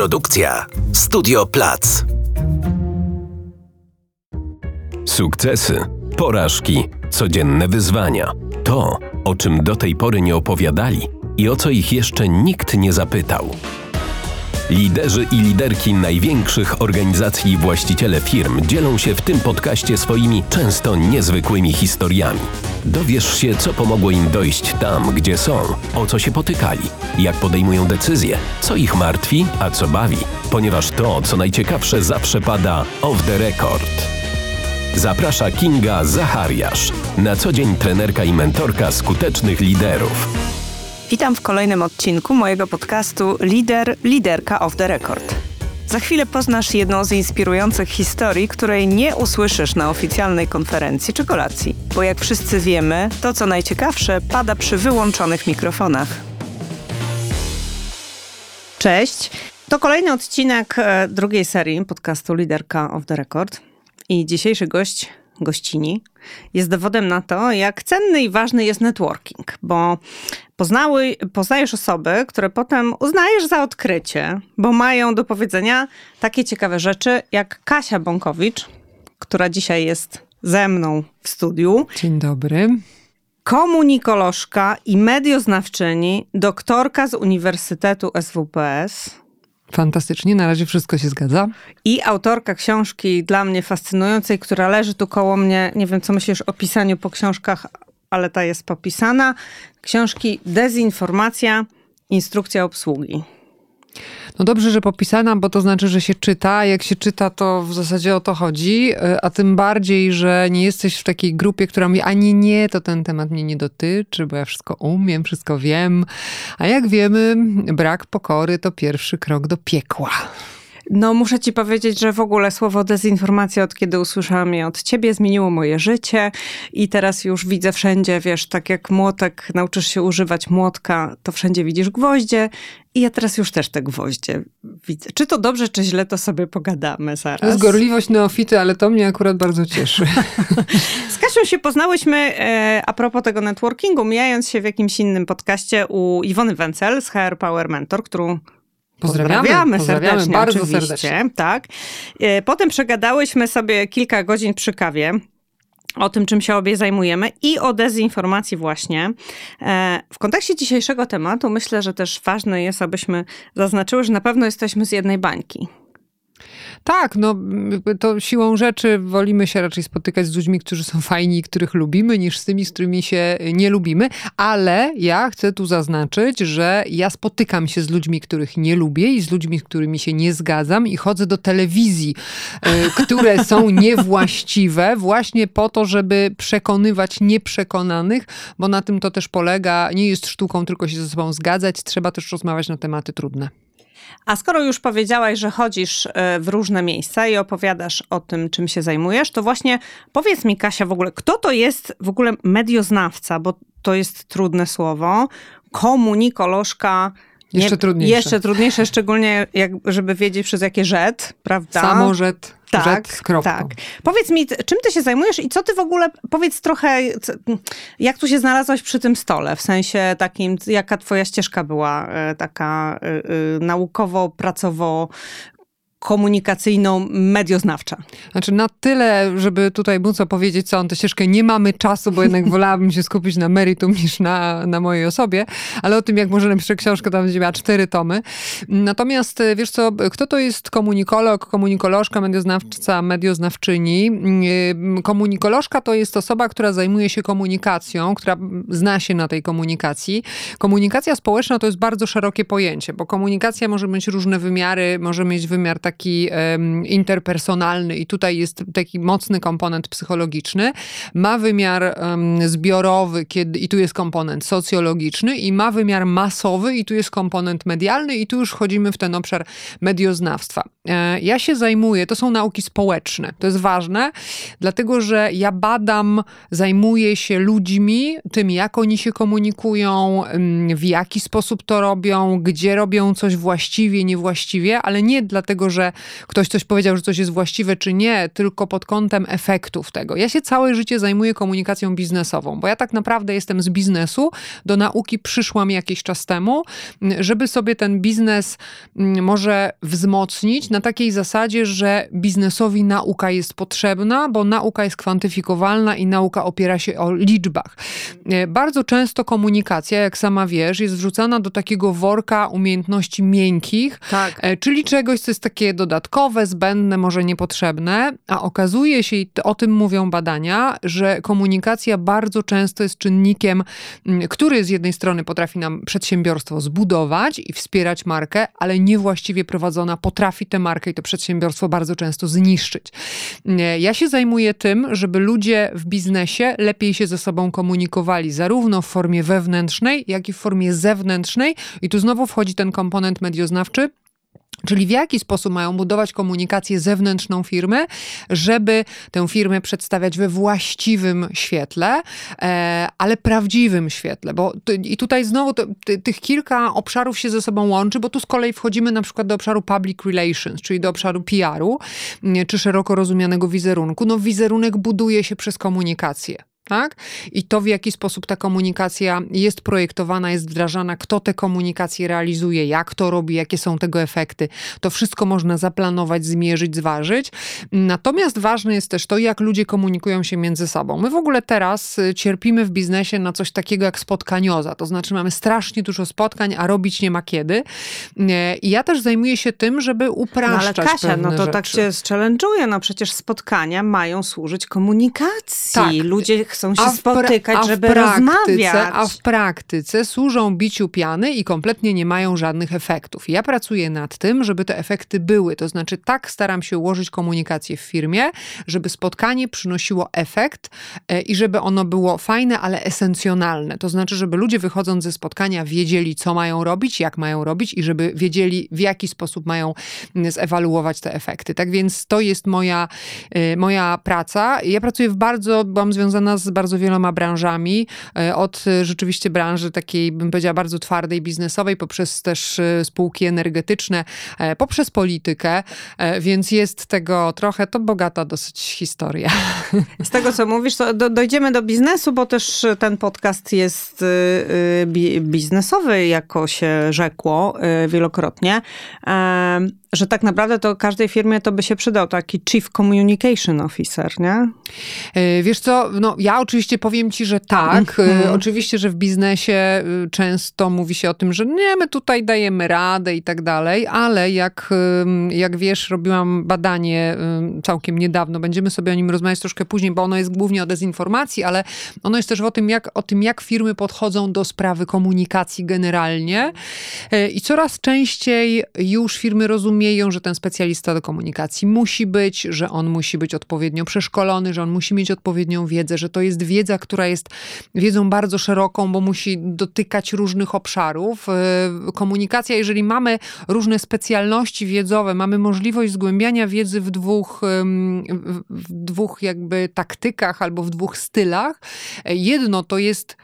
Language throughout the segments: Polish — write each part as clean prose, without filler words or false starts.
Produkcja Studio Plac. Sukcesy, porażki, codzienne wyzwania. To, o czym do tej pory nie opowiadali i o co ich jeszcze nikt nie zapytał. Liderzy i liderki największych organizacji i właściciele firm dzielą się w tym podcaście swoimi często niezwykłymi historiami. Dowiesz się, co pomogło im dojść tam, gdzie są, o co się potykali, jak podejmują decyzje, co ich martwi, a co bawi, ponieważ to, co najciekawsze, zawsze pada off the record. Zaprasza Kinga Zachariasz, na co dzień trenerka i mentorka skutecznych liderów. Witam w kolejnym odcinku mojego podcastu Lider, Liderka Off the Record. Za chwilę poznasz jedną z inspirujących historii, której nie usłyszysz na oficjalnej konferencji czy kolacji. Bo jak wszyscy wiemy, to co najciekawsze pada przy wyłączonych mikrofonach. Cześć, to kolejny odcinek drugiej serii podcastu Liderka Off the Record. I dzisiejszy gościni jest dowodem na to, jak cenny i ważny jest networking, bo poznajesz osoby, które potem uznajesz za odkrycie, bo mają do powiedzenia takie ciekawe rzeczy jak Kasia Bąkowicz, która dzisiaj jest ze mną w studiu. Dzień dobry. Komunikolożka i medioznawczyni, doktorka z Uniwersytetu SWPS. Fantastycznie, na razie wszystko się zgadza. I autorka książki dla mnie fascynującej, która leży tu koło mnie. Nie wiem, co myślisz o pisaniu po książkach, ale ta jest popisana. Książki Dezinformacja, instrukcja obsługi. No dobrze, że popisana, bo to znaczy, że się czyta. Jak się czyta, to w zasadzie o to chodzi. A tym bardziej, że nie jesteś w takiej grupie, która mówi, a nie, to ten temat mnie nie dotyczy, bo ja wszystko umiem, wszystko wiem. A jak wiemy, brak pokory to pierwszy krok do piekła. No muszę ci powiedzieć, że w ogóle słowo dezinformacja, od kiedy usłyszałam je od ciebie, zmieniło moje życie i teraz już widzę wszędzie, wiesz, tak jak młotek, nauczysz się używać młotka, to wszędzie widzisz gwoździe i ja teraz już też te gwoździe widzę. Czy to dobrze, czy źle, to sobie pogadamy zaraz. To jest gorliwość neofity, ale to mnie akurat bardzo cieszy. Z Kasią się poznałyśmy a propos tego networkingu, mijając się w jakimś innym podcaście u Iwony Wencel z HR Power Mentor, którą... Pozdrawiamy serdecznie, bardzo oczywiście. Serdecznie. Tak. Potem przegadałyśmy sobie kilka godzin przy kawie o tym, czym się obie zajmujemy i o dezinformacji właśnie. W kontekście dzisiejszego tematu myślę, że też ważne jest, abyśmy zaznaczyły, że na pewno jesteśmy z jednej bańki. Tak, no to siłą rzeczy wolimy się raczej spotykać z ludźmi, którzy są fajni i których lubimy, niż z tymi, z którymi się nie lubimy, ale ja chcę tu zaznaczyć, że ja spotykam się z ludźmi, których nie lubię i z ludźmi, z którymi się nie zgadzam i chodzę do telewizji, które są niewłaściwe właśnie po to, żeby przekonywać nieprzekonanych, bo na tym to też polega, nie jest sztuką tylko się ze sobą zgadzać, trzeba też rozmawiać na tematy trudne. A skoro już powiedziałaś, że chodzisz w różne miejsca i opowiadasz o tym, czym się zajmujesz, to właśnie powiedz mi, Kasia, w ogóle, kto to jest w ogóle medioznawca, bo to jest trudne słowo, komunikolożka... Jeszcze trudniejsze, szczególnie żeby wiedzieć przez jakie rzet, prawda? Samo rzet, tak, rzet z kropką. Tak. Powiedz mi, czym ty się zajmujesz i co ty w ogóle, powiedz trochę, jak tu się znalazłaś przy tym stole, w sensie takim, jaka twoja ścieżka była taka naukowo-pracowo komunikacyjno-medioznawcza. Znaczy na tyle, żeby tutaj móc opowiedzieć całą tę ścieżkę, nie mamy czasu, bo jednak wolałabym się skupić na meritum niż na mojej osobie, ale o tym, jak może napiszę książkę, tam będzie miała 4 tomy. Natomiast wiesz co, kto to jest komunikolog, komunikolożka, medioznawca, medioznawczyni? Komunikolożka to jest osoba, która zajmuje się komunikacją, która zna się na tej komunikacji. Komunikacja społeczna to jest bardzo szerokie pojęcie, bo komunikacja może mieć różne wymiary, może mieć wymiar taki interpersonalny i tutaj jest taki mocny komponent psychologiczny, ma wymiar zbiorowy i tu jest komponent socjologiczny i ma wymiar masowy i tu jest komponent medialny i tu już wchodzimy w ten obszar medioznawstwa. Ja się zajmuję, to są nauki społeczne, to jest ważne, dlatego że ja zajmuję się ludźmi, tym jak oni się komunikują, w jaki sposób to robią, gdzie robią coś właściwie, niewłaściwie, ale nie dlatego, że ktoś coś powiedział, że coś jest właściwe czy nie, tylko pod kątem efektów tego. Ja się całe życie zajmuję komunikacją biznesową, bo ja tak naprawdę jestem z biznesu, do nauki przyszłam jakiś czas temu, żeby sobie ten biznes może wzmocnić na takiej zasadzie, że biznesowi nauka jest potrzebna, bo nauka jest kwantyfikowalna i nauka opiera się o liczbach. Bardzo często komunikacja, jak sama wiesz, jest wrzucana do takiego worka umiejętności miękkich, tak, czyli czegoś, co jest takie dodatkowe, zbędne, może niepotrzebne, a okazuje się, i o tym mówią badania, że komunikacja bardzo często jest czynnikiem, który z jednej strony potrafi nam przedsiębiorstwo zbudować i wspierać markę, ale niewłaściwie prowadzona potrafi tę markę i to przedsiębiorstwo bardzo często zniszczyć. Ja się zajmuję tym, żeby ludzie w biznesie lepiej się ze sobą komunikowali, zarówno w formie wewnętrznej, jak i w formie zewnętrznej. I tu znowu wchodzi ten komponent medioznawczy, czyli w jaki sposób mają budować komunikację zewnętrzną firmy, żeby tę firmę przedstawiać we właściwym świetle, ale prawdziwym świetle. I tutaj znowu tych kilka obszarów się ze sobą łączy, bo tu z kolei wchodzimy na przykład do obszaru public relations, czyli do obszaru PR-u, czy szeroko rozumianego wizerunku. No wizerunek buduje się przez komunikację. Tak? I to, w jaki sposób ta komunikacja jest projektowana, jest wdrażana, kto te komunikacje realizuje, jak to robi, jakie są tego efekty. To wszystko można zaplanować, zmierzyć, zważyć. Natomiast ważne jest też to, jak ludzie komunikują się między sobą. My w ogóle teraz cierpimy w biznesie na coś takiego jak spotkanioza. To znaczy mamy strasznie dużo spotkań, a robić nie ma kiedy. I ja też zajmuję się tym, żeby upraszczać pewne rzeczy. Ale Kasia, to tak się challenge'uje. No przecież spotkania mają służyć komunikacji. Tak. Ludzie chcą się spotykać, żeby rozmawiać. A w praktyce służą biciu piany i kompletnie nie mają żadnych efektów. Ja pracuję nad tym, żeby te efekty były. To znaczy tak staram się ułożyć komunikację w firmie, żeby spotkanie przynosiło efekt i żeby ono było fajne, ale esencjonalne. To znaczy, żeby ludzie wychodząc ze spotkania wiedzieli, co mają robić, jak mają robić i żeby wiedzieli, w jaki sposób mają zewaluować te efekty. Tak więc to jest moja praca. Ja pracuję byłam związana z bardzo wieloma branżami, od rzeczywiście branży takiej, bym powiedziała, bardzo twardej, biznesowej, poprzez też spółki energetyczne, poprzez politykę, więc jest tego trochę, to bogata dosyć historia. Z tego, co mówisz, to dojdziemy do biznesu, bo też ten podcast jest biznesowy, jako się rzekło wielokrotnie, że tak naprawdę to każdej firmie to by się przydał taki Chief Communication Officer, nie? Wiesz co, ja oczywiście powiem ci, że tak. Oczywiście, że w biznesie często mówi się o tym, że nie, my tutaj dajemy radę i tak dalej, ale jak wiesz, robiłam badanie całkiem niedawno. Będziemy sobie o nim rozmawiać troszkę później, bo ono jest głównie o dezinformacji, ale ono jest też o tym, jak firmy podchodzą do sprawy komunikacji generalnie. I coraz częściej już firmy rozumieją, że ten specjalista do komunikacji musi być, że on musi być odpowiednio przeszkolony, że on musi mieć odpowiednią wiedzę, że to jest wiedza, która jest wiedzą bardzo szeroką, bo musi dotykać różnych obszarów. Komunikacja, jeżeli mamy różne specjalności wiedzowe, mamy możliwość zgłębiania wiedzy w dwóch jakby taktykach albo w dwóch stylach. Jedno to jest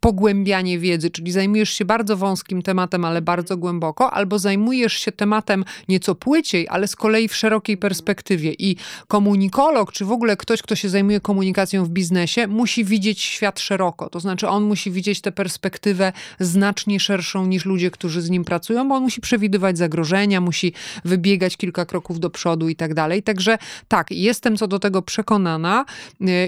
pogłębianie wiedzy, czyli zajmujesz się bardzo wąskim tematem, ale bardzo głęboko, albo zajmujesz się tematem nieco płyciej, ale z kolei w szerokiej perspektywie. I komunikolog, czy w ogóle ktoś, kto się zajmuje komunikacją w biznesie, musi widzieć świat szeroko. To znaczy on musi widzieć tę perspektywę znacznie szerszą niż ludzie, którzy z nim pracują, bo on musi przewidywać zagrożenia, musi wybiegać kilka kroków do przodu i tak dalej. Także tak, jestem co do tego przekonana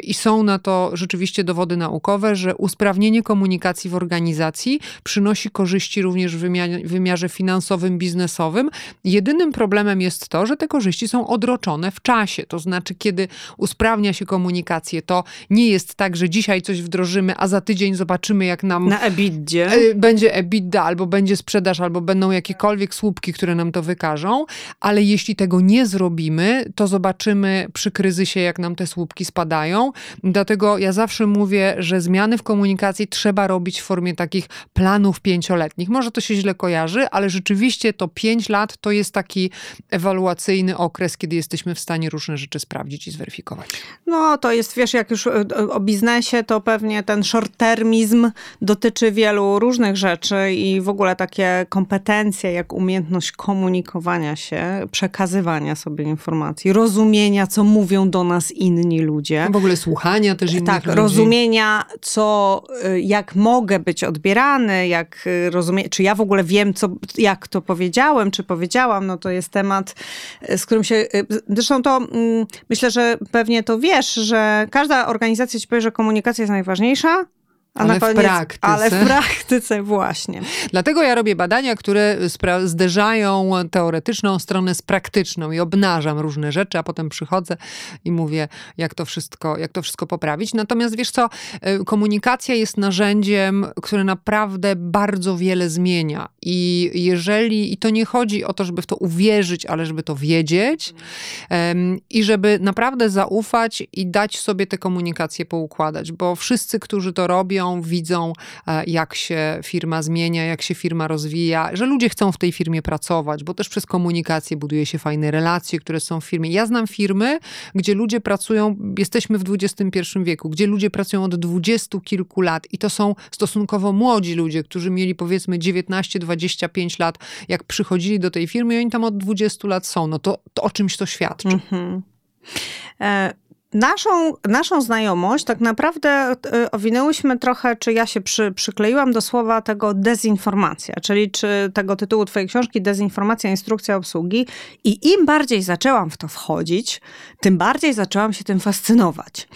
i są na to rzeczywiście dowody naukowe, że usprawnienie komunikacji w organizacji przynosi korzyści również w wymiarze finansowym, biznesowym. Jedynym problemem jest to, że te korzyści są odroczone w czasie. To znaczy, kiedy usprawnia się komunikację, to nie jest tak, że dzisiaj coś wdrożymy, a za tydzień zobaczymy, jak nam... Na EBITDA. Będzie EBITDA, albo będzie sprzedaż, albo będą jakiekolwiek słupki, które nam to wykażą, ale jeśli tego nie zrobimy, to zobaczymy przy kryzysie, jak nam te słupki spadają. Dlatego ja zawsze mówię, że zmiany w komunikacji trzeba robić w formie takich planów 5-letnich. Może to się źle kojarzy, ale rzeczywiście to 5 lat to jest taki ewaluacyjny okres, kiedy jesteśmy w stanie różne rzeczy sprawdzić i zweryfikować. No to jest, wiesz, jak już o biznesie, to pewnie ten short-termizm dotyczy wielu różnych rzeczy i w ogóle takie kompetencje jak umiejętność komunikowania się, przekazywania sobie informacji, rozumienia, co mówią do nas inni ludzie. W ogóle słuchania też innych ludzi. Tak, rozumienia, co, jak mogę być odbierany, jak rozumie, czy ja w ogóle wiem, co, jak to powiedziałem, czy powiedziałam, no to jest temat, z którym się... Zresztą to myślę, że pewnie to wiesz, że każda organizacja ci powie, że komunikacja jest najważniejsza, ale w praktyce właśnie. Dlatego ja robię badania, które zderzają teoretyczną stronę z praktyczną i obnażam różne rzeczy, a potem przychodzę i mówię, jak to wszystko poprawić. Natomiast wiesz co, komunikacja jest narzędziem, które naprawdę bardzo wiele zmienia. I to nie chodzi o to, żeby w to uwierzyć, ale żeby to wiedzieć i żeby naprawdę zaufać i dać sobie tę komunikację poukładać, bo wszyscy, którzy to robią, widzą, jak się firma zmienia, jak się firma rozwija, że ludzie chcą w tej firmie pracować, bo też przez komunikację buduje się fajne relacje, które są w firmie. Ja znam firmy, gdzie ludzie pracują, jesteśmy w XXI wieku, gdzie ludzie pracują od 20 kilku lat i to są stosunkowo młodzi ludzie, którzy mieli powiedzmy 19-25 lat, jak przychodzili do tej firmy i oni tam od 20 lat są. No to o czymś to świadczy. Mm-hmm. Naszą znajomość tak naprawdę owinęłyśmy trochę, czy ja się przykleiłam do słowa tego dezinformacja, czyli czy tego tytułu twojej książki Dezinformacja, instrukcja obsługi. I im bardziej zaczęłam w to wchodzić, tym bardziej zaczęłam się tym fascynować.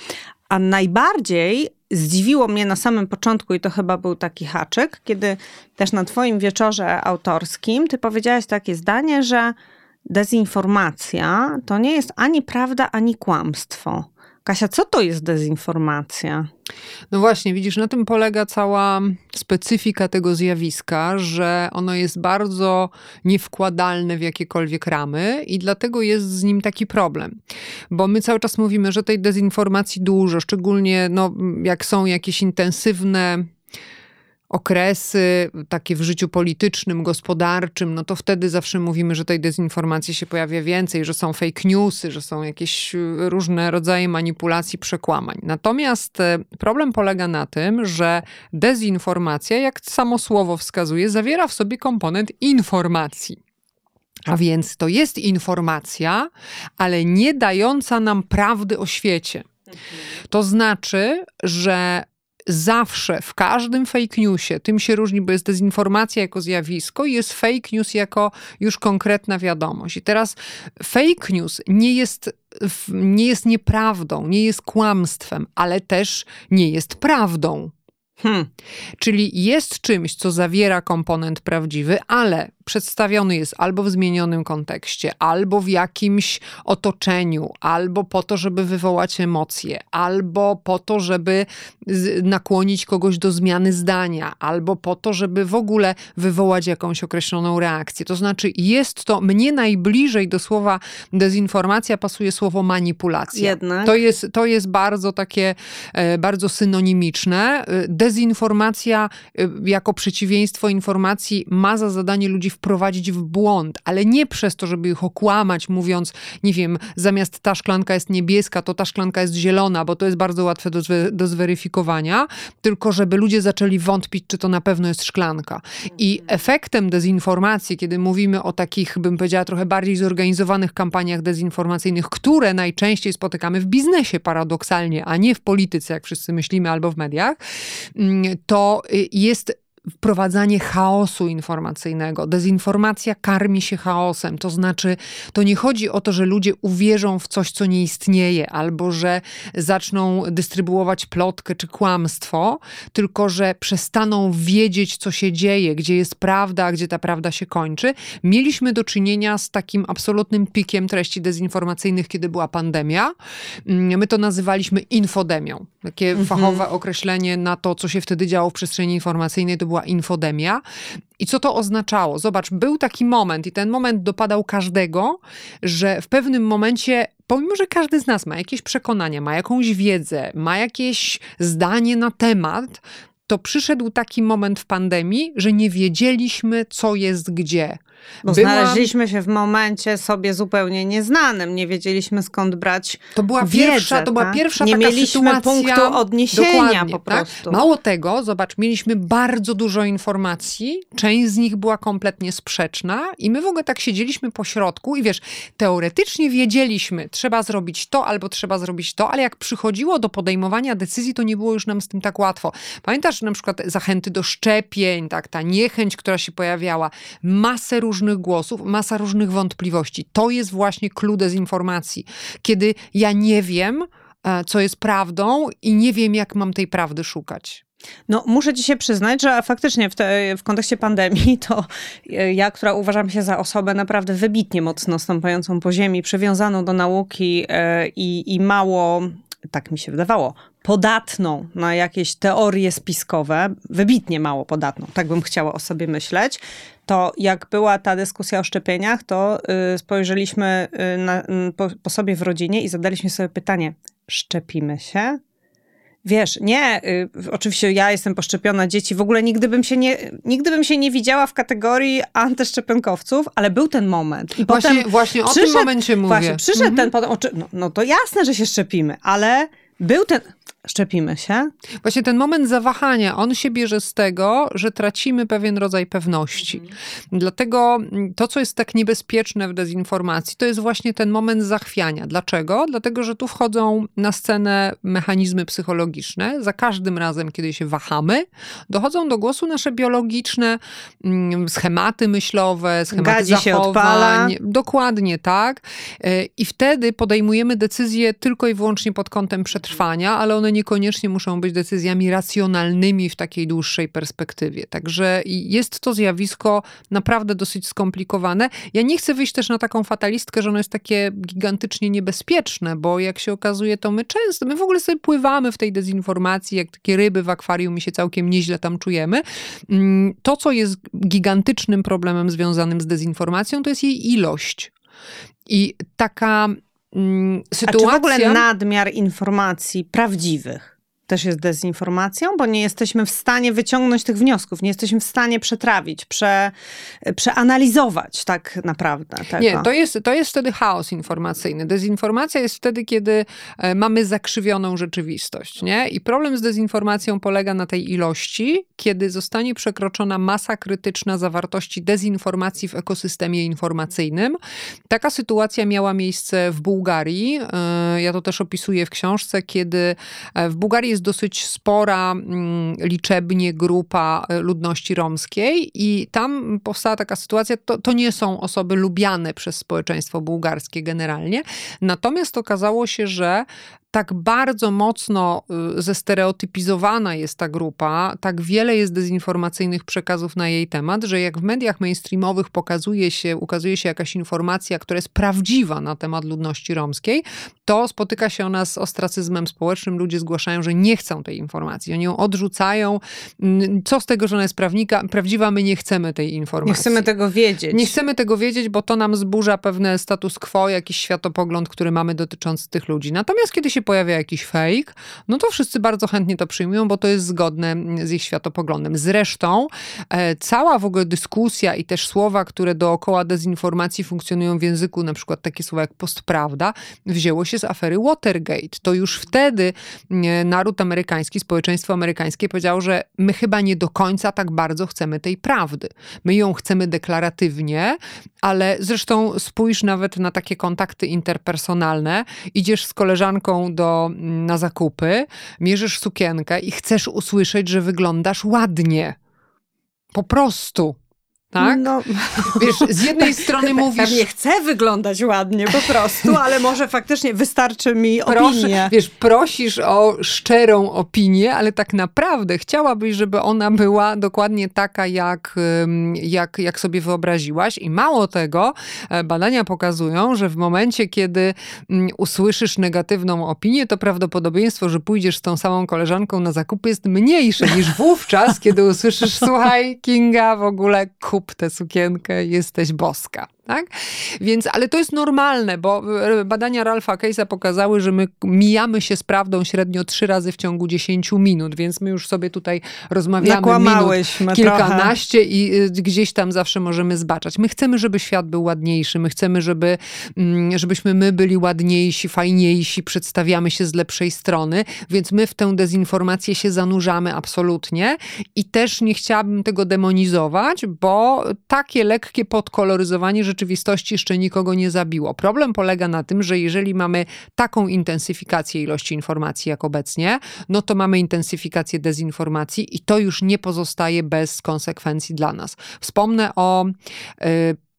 A najbardziej zdziwiło mnie na samym początku, i to chyba był taki haczyk, kiedy też na twoim wieczorze autorskim ty powiedziałaś takie zdanie, że dezinformacja to nie jest ani prawda, ani kłamstwo. Kasia, co to jest dezinformacja? No właśnie, widzisz, na tym polega cała specyfika tego zjawiska, że ono jest bardzo niewkładalne w jakiekolwiek ramy i dlatego jest z nim taki problem. Bo my cały czas mówimy, że tej dezinformacji dużo, szczególnie jak są jakieś intensywne okresy takie w życiu politycznym, gospodarczym, to wtedy zawsze mówimy, że tej dezinformacji się pojawia więcej, że są fake newsy, że są jakieś różne rodzaje manipulacji, przekłamań. Natomiast problem polega na tym, że dezinformacja, jak samo słowo wskazuje, zawiera w sobie komponent informacji. A więc to jest informacja, ale nie dająca nam prawdy o świecie. To znaczy, że zawsze, w każdym fake newsie, tym się różni, bo jest dezinformacja jako zjawisko i jest fake news jako już konkretna wiadomość. I teraz fake news nie jest nieprawdą, nie jest kłamstwem, ale też nie jest prawdą. Czyli jest czymś, co zawiera komponent prawdziwy, ale przedstawiony jest albo w zmienionym kontekście, albo w jakimś otoczeniu, albo po to, żeby wywołać emocje, albo po to, żeby nakłonić kogoś do zmiany zdania, albo po to, żeby w ogóle wywołać jakąś określoną reakcję. To znaczy jest to, mnie najbliżej do słowa dezinformacja pasuje słowo manipulacja. Jednak. To jest bardzo takie, bardzo synonimiczne. Dezinformacja jako przeciwieństwo informacji ma za zadanie ludzi wprowadzić w błąd, ale nie przez to, żeby ich okłamać, mówiąc, nie wiem, zamiast ta szklanka jest niebieska, to ta szklanka jest zielona, bo to jest bardzo łatwe do zweryfikowania, tylko żeby ludzie zaczęli wątpić, czy to na pewno jest szklanka. I efektem dezinformacji, kiedy mówimy o takich, bym powiedziała, trochę bardziej zorganizowanych kampaniach dezinformacyjnych, które najczęściej spotykamy w biznesie paradoksalnie, a nie w polityce, jak wszyscy myślimy, albo w mediach, to jest wprowadzanie chaosu informacyjnego. Dezinformacja karmi się chaosem. To znaczy, to nie chodzi o to, że ludzie uwierzą w coś, co nie istnieje, albo że zaczną dystrybuować plotkę czy kłamstwo, tylko że przestaną wiedzieć, co się dzieje, gdzie jest prawda, a gdzie ta prawda się kończy. Mieliśmy do czynienia z takim absolutnym pikiem treści dezinformacyjnych, kiedy była pandemia. My to nazywaliśmy infodemią. Takie fachowe określenie na to, co się wtedy działo w przestrzeni informacyjnej, to była infodemia. I co to oznaczało? Zobacz, był taki moment i ten moment dopadał każdego, że w pewnym momencie, pomimo że każdy z nas ma jakieś przekonania, ma jakąś wiedzę, ma jakieś zdanie na temat, to przyszedł taki moment w pandemii, że nie wiedzieliśmy, co jest gdzie. Bo znaleźliśmy się w momencie sobie zupełnie nieznanym. Nie wiedzieliśmy, skąd brać To była pierwsza taka sytuacja. Nie mieliśmy punktu odniesienia po prostu. Tak? Mało tego, zobacz, mieliśmy bardzo dużo informacji. Część z nich była kompletnie sprzeczna i my w ogóle tak siedzieliśmy po środku i wiesz, teoretycznie wiedzieliśmy, trzeba zrobić to albo trzeba zrobić to, ale jak przychodziło do podejmowania decyzji, to nie było już nam z tym tak łatwo. Pamiętasz na przykład zachęty do szczepień, tak, ta niechęć, która się pojawiała, masę różnych głosów, masa różnych wątpliwości. To jest właśnie clue dezinformacji. Kiedy ja nie wiem, co jest prawdą i nie wiem, jak mam tej prawdy szukać. No, muszę ci się przyznać, że faktycznie w kontekście pandemii to ja, która uważam się za osobę naprawdę wybitnie mocno stąpającą po ziemi, przywiązaną do nauki i mało, tak mi się wydawało, podatną na jakieś teorie spiskowe, wybitnie mało podatną, tak bym chciała o sobie myśleć, to jak była ta dyskusja o szczepieniach, to spojrzeliśmy po sobie w rodzinie i zadaliśmy sobie pytanie, szczepimy się? Wiesz, nie, oczywiście ja jestem poszczepiona, dzieci, w ogóle nigdy bym się nie widziała w kategorii antyszczepionkowców, ale był ten moment. I właśnie o tym momencie mówię. Właśnie, przyszedł ten potem, no to jasne, że się szczepimy, ale był ten... Szczepimy się. Właśnie ten moment zawahania, on się bierze z tego, że tracimy pewien rodzaj pewności. Dlatego to, co jest tak niebezpieczne w dezinformacji, to jest właśnie ten moment zachwiania. Dlaczego? Dlatego, że tu wchodzą na scenę mechanizmy psychologiczne. Za każdym razem, kiedy się wahamy, dochodzą do głosu nasze biologiczne schematy myślowe, schematy zachowań. Gadzi się odpala. Dokładnie, tak. I wtedy podejmujemy decyzje tylko i wyłącznie pod kątem przetrwania, ale one niekoniecznie muszą być decyzjami racjonalnymi w takiej dłuższej perspektywie. Także jest to zjawisko naprawdę dosyć skomplikowane. Ja nie chcę wyjść też na taką fatalistkę, że ono jest takie gigantycznie niebezpieczne, bo jak się okazuje, to my w ogóle sobie pływamy w tej dezinformacji, jak takie ryby w akwarium i się całkiem nieźle tam czujemy. To, co jest gigantycznym problemem związanym z dezinformacją, to jest jej ilość. I taka sytuacja... A czy w ogóle nadmiar informacji prawdziwych też jest dezinformacją? Bo nie jesteśmy w stanie wyciągnąć tych wniosków, nie jesteśmy w stanie przetrawić, przeanalizować tak naprawdę tego. Nie, to jest wtedy chaos informacyjny. Dezinformacja jest wtedy, kiedy mamy zakrzywioną rzeczywistość, nie? I problem z dezinformacją polega na tej ilości, kiedy zostanie przekroczona masa krytyczna zawartości dezinformacji w ekosystemie informacyjnym. Taka sytuacja miała miejsce w Bułgarii. Ja to też opisuję w książce, kiedy w Bułgarii jest dosyć spora liczebnie grupa ludności romskiej i tam powstała taka sytuacja, to nie są osoby lubiane przez społeczeństwo bułgarskie generalnie, natomiast okazało się, że tak bardzo mocno zestereotypizowana jest ta grupa, tak wiele jest dezinformacyjnych przekazów na jej temat, że jak w mediach mainstreamowych ukazuje się jakaś informacja, która jest prawdziwa na temat ludności romskiej, to spotyka się ona z ostracyzmem społecznym. Ludzie zgłaszają, że nie chcą tej informacji. Oni ją odrzucają. Co z tego, że ona jest prawdziwa, my nie chcemy tej informacji. Nie chcemy tego wiedzieć. Nie chcemy tego wiedzieć, bo to nam zburza pewne status quo, jakiś światopogląd, który mamy dotyczący tych ludzi. Natomiast kiedy się pojawia jakiś fake, no to wszyscy bardzo chętnie to przyjmują, bo to jest zgodne z ich światopoglądem. Zresztą cała w ogóle dyskusja i też słowa, które dookoła dezinformacji funkcjonują w języku, na przykład takie słowa jak postprawda, wzięło się z afery Watergate. To już wtedy naród amerykański, społeczeństwo amerykańskie powiedziało, że my chyba nie do końca tak bardzo chcemy tej prawdy. My ją chcemy deklaratywnie, ale zresztą spójrz nawet na takie kontakty interpersonalne. Idziesz z koleżanką na zakupy, mierzysz sukienkę i chcesz usłyszeć, że wyglądasz ładnie. Po prostu. Tak? No. Wiesz, z jednej strony mówisz... Nie chcę wyglądać ładnie po prostu, ale może faktycznie wystarczy mi opinię. Wiesz, prosisz o szczerą opinię, ale tak naprawdę chciałabyś, żeby ona była dokładnie taka, jak sobie wyobraziłaś. I mało tego, badania pokazują, że w momencie, kiedy usłyszysz negatywną opinię, to prawdopodobieństwo, że pójdziesz z tą samą koleżanką na zakupy jest mniejsze niż wówczas, kiedy usłyszysz: słuchaj, Kinga, w ogóle kup tę sukienkę, jesteś boska. tak? Więc, ale to jest normalne, bo badania Ralfa Kejsa pokazały, że my mijamy się z prawdą średnio 3 razy w ciągu 10 minut, więc my już sobie tutaj rozmawiamy minut kilkanaście trochę. I gdzieś tam zawsze możemy zbaczać. My chcemy, żeby świat był ładniejszy, my chcemy, żebyśmy my byli ładniejsi, fajniejsi, przedstawiamy się z lepszej strony, więc my w tę dezinformację się zanurzamy absolutnie i też nie chciałabym tego demonizować, bo takie lekkie podkoloryzowanie rzeczywistości jeszcze nikogo nie zabiło. Problem polega na tym, że jeżeli mamy taką intensyfikację ilości informacji jak obecnie, no to mamy intensyfikację dezinformacji i to już nie pozostaje bez konsekwencji dla nas. Wspomnę o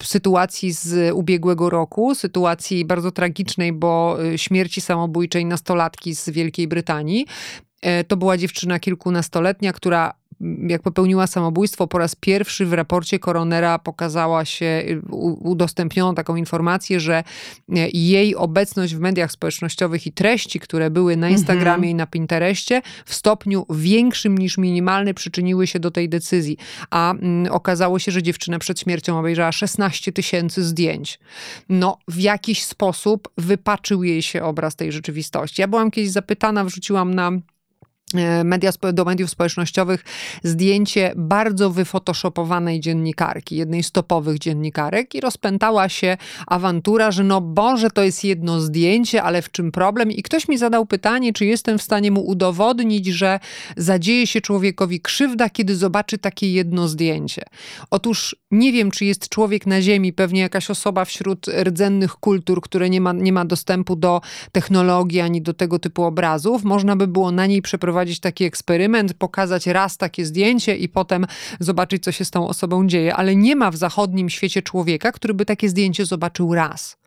sytuacji z ubiegłego roku, sytuacji bardzo tragicznej, bo śmierci samobójczej nastolatki z Wielkiej Brytanii. To była dziewczyna kilkunastoletnia, która jak popełniła samobójstwo, po raz pierwszy w raporcie koronera pokazała się, udostępniono taką informację, że jej obecność w mediach społecznościowych i treści, które były na Instagramie i na Pinterestie, w stopniu większym niż minimalny przyczyniły się do tej decyzji. A okazało się, że dziewczyna przed śmiercią obejrzała 16 000 zdjęć. No, w jakiś sposób wypaczył jej się obraz tej rzeczywistości. Ja byłam kiedyś zapytana, wrzuciłam na do mediów społecznościowych zdjęcie bardzo wyfotoshopowanej dziennikarki, jednej z topowych dziennikarek i rozpętała się awantura, że no Boże, to jest jedno zdjęcie, ale w czym problem? I ktoś mi zadał pytanie, czy jestem w stanie mu udowodnić, że zadzieje się człowiekowi krzywda, kiedy zobaczy takie jedno zdjęcie. Otóż nie wiem, czy jest człowiek na ziemi, pewnie jakaś osoba wśród rdzennych kultur, które nie ma dostępu do technologii ani do tego typu obrazów. Można by było na niej przeprowadzić taki eksperyment, pokazać raz takie zdjęcie i potem zobaczyć, co się z tą osobą dzieje. Ale nie ma w zachodnim świecie człowieka, który by takie zdjęcie zobaczył raz.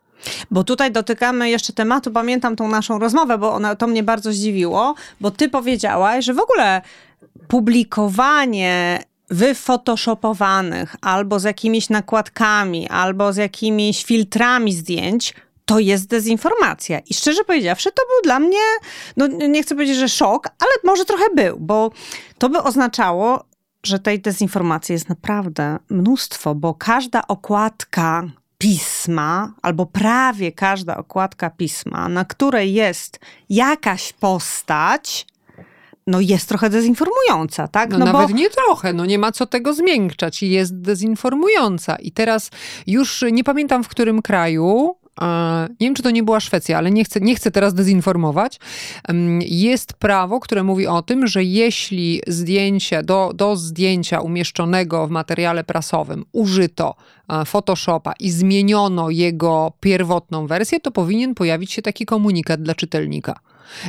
Bo tutaj dotykamy jeszcze tematu, pamiętam tą naszą rozmowę, bo to mnie bardzo zdziwiło, bo ty powiedziałaś, że w ogóle publikowanie wyfotoshopowanych albo z jakimiś nakładkami, albo z jakimiś filtrami zdjęć, to jest dezinformacja. I szczerze powiedziawszy, to był dla mnie, no nie chcę powiedzieć, że szok, ale może trochę był, bo to by oznaczało, że tej dezinformacji jest naprawdę mnóstwo, bo każda okładka pisma, albo prawie każda okładka pisma, na której jest jakaś postać, no jest trochę dezinformująca, tak? No nawet bo... nie trochę, no nie ma co tego zmiękczać. Jest dezinformująca. I teraz już nie pamiętam, w którym kraju... Nie wiem, czy to nie była Szwecja, ale nie chcę teraz dezinformować. Jest prawo, które mówi o tym, że jeśli zdjęcie, do zdjęcia umieszczonego w materiale prasowym użyto Photoshopa i zmieniono jego pierwotną wersję, to powinien pojawić się taki komunikat dla czytelnika.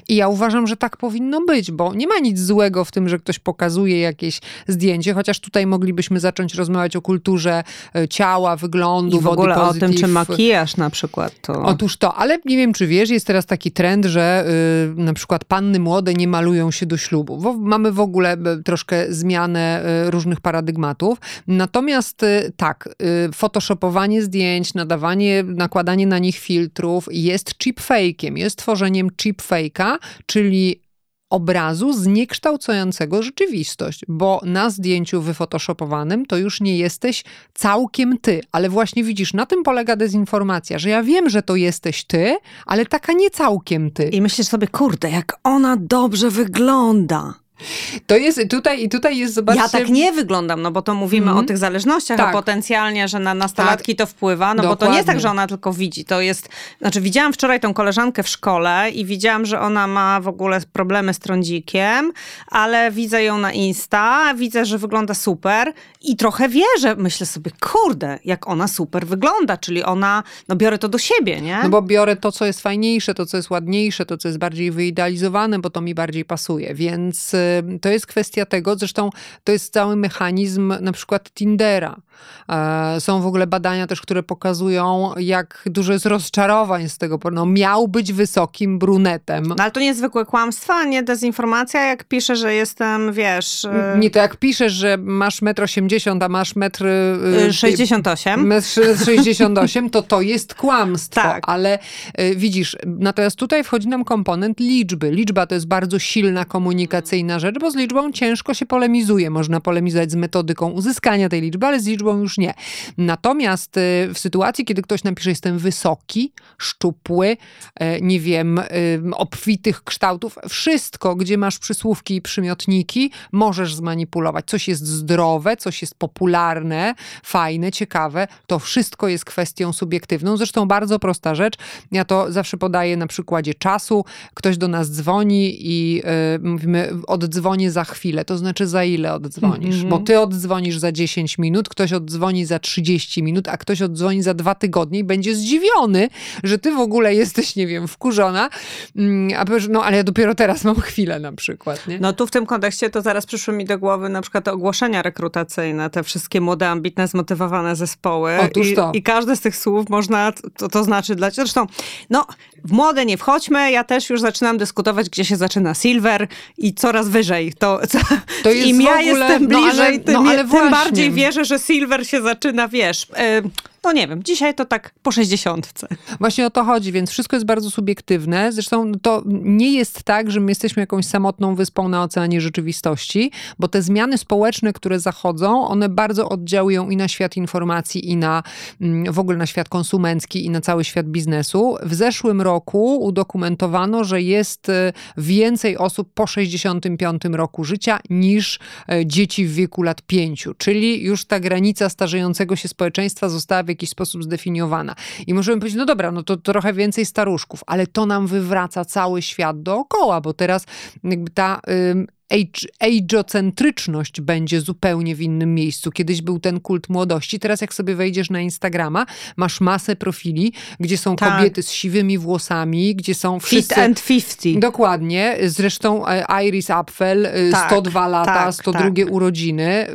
I ja uważam, że tak powinno być, bo nie ma nic złego w tym, że ktoś pokazuje jakieś zdjęcie, chociaż tutaj moglibyśmy zacząć rozmawiać o kulturze ciała, wyglądu, body positive. I w ogóle o tym, czy makijaż na przykład to... Otóż to, ale nie wiem, czy wiesz, jest teraz taki trend, że na przykład panny młode nie malują się do ślubu, bo mamy w ogóle troszkę zmianę różnych paradygmatów. Natomiast tak, photoshopowanie zdjęć, nakładanie na nich filtrów jest cheapfake'iem, jest tworzeniem cheapfake'a, czyli obrazu zniekształcającego rzeczywistość, bo na zdjęciu wyfotoshopowanym to już nie jesteś całkiem ty, ale właśnie widzisz, na tym polega dezinformacja, że ja wiem, że to jesteś ty, ale taka nie całkiem ty. I myślisz sobie, kurde, jak ona dobrze wygląda. To jest tutaj jest, zobaczcie... Ja tak nie wyglądam, no bo to mówimy o tych zależnościach, tak. A potencjalnie, że na nastolatki to wpływa, no dokładnie. Bo to nie jest tak, że ona tylko widzi, to jest... Znaczy widziałam wczoraj tą koleżankę w szkole i widziałam, że ona ma w ogóle problemy z trądzikiem, ale widzę ją na Insta, widzę, że wygląda super i trochę wierzę, myślę sobie, kurde, jak ona super wygląda, czyli ona, no biorę to do siebie, nie? No bo biorę to, co jest fajniejsze, to, co jest ładniejsze, to, co jest bardziej wyidealizowane, bo to mi bardziej pasuje, więc... To jest kwestia tego, zresztą to jest cały mechanizm na przykład Tindera. Są w ogóle badania też, które pokazują, jak dużo jest rozczarowań z tego. No, miał być wysokim brunetem. No, ale to niezwykłe kłamstwa, a nie dezinformacja, jak pisze, że jestem, wiesz... Nie, to jak piszesz, że masz 1,80 m, a masz 1,68 m. 1,68 m, to jest kłamstwo. Tak. Ale widzisz, natomiast tutaj wchodzi nam komponent liczby. Liczba to jest bardzo silna komunikacyjna kolejna rzecz, bo z liczbą ciężko się polemizuje. Można polemizować z metodyką uzyskania tej liczby, ale z liczbą już nie. Natomiast w sytuacji, kiedy ktoś napisze, jestem wysoki, szczupły, nie wiem, obfitych kształtów, wszystko, gdzie masz przysłówki i przymiotniki, możesz zmanipulować. Coś jest zdrowe, coś jest popularne, fajne, ciekawe. To wszystko jest kwestią subiektywną. Zresztą bardzo prosta rzecz. Ja to zawsze podaję na przykładzie czasu. Ktoś do nas dzwoni i mówimy, oddzwonię za chwilę. To znaczy, za ile oddzwonisz? Bo ty oddzwonisz za 10 minut, ktoś oddzwoni za 30 minut, a ktoś oddzwoni za 2 tygodnie i będzie zdziwiony, że ty w ogóle jesteś, nie wiem, wkurzona. A powiesz, no ale ja dopiero teraz mam chwilę na przykład, nie? No tu w tym kontekście to zaraz przyszły mi do głowy na przykład te ogłoszenia rekrutacyjne, te wszystkie młode, ambitne, zmotywowane zespoły. Otóż to. I każde z tych słów można, to znaczy dla... Zresztą, no w młode nie wchodźmy, ja też już zaczynam dyskutować, gdzie się zaczyna silver i coraz wyżej. To jest im ja jestem bliżej, tym bardziej wierzę, że silver się zaczyna, wiesz... No nie wiem, dzisiaj to tak po 60. Właśnie o to chodzi, więc wszystko jest bardzo subiektywne. Zresztą to nie jest tak, że my jesteśmy jakąś samotną wyspą na oceanie rzeczywistości, bo te zmiany społeczne, które zachodzą, one bardzo oddziałują i na świat informacji, i na w ogóle na świat konsumencki, i na cały świat biznesu. W zeszłym roku udokumentowano, że jest więcej osób po 65 roku życia niż dzieci w wieku lat 5, czyli już ta granica starzejącego się społeczeństwa została w jakiś sposób zdefiniowana. I możemy powiedzieć, no dobra, no to trochę więcej staruszków, ale to nam wywraca cały świat dookoła, bo teraz jakby ta... Ageocentryczność będzie zupełnie w innym miejscu. Kiedyś był ten kult młodości. Teraz jak sobie wejdziesz na Instagrama, masz masę profili, gdzie są kobiety z siwymi włosami, gdzie są wszyscy... Fit and 50. Dokładnie. Zresztą Iris Apfel, 102 lata, 102 urodziny.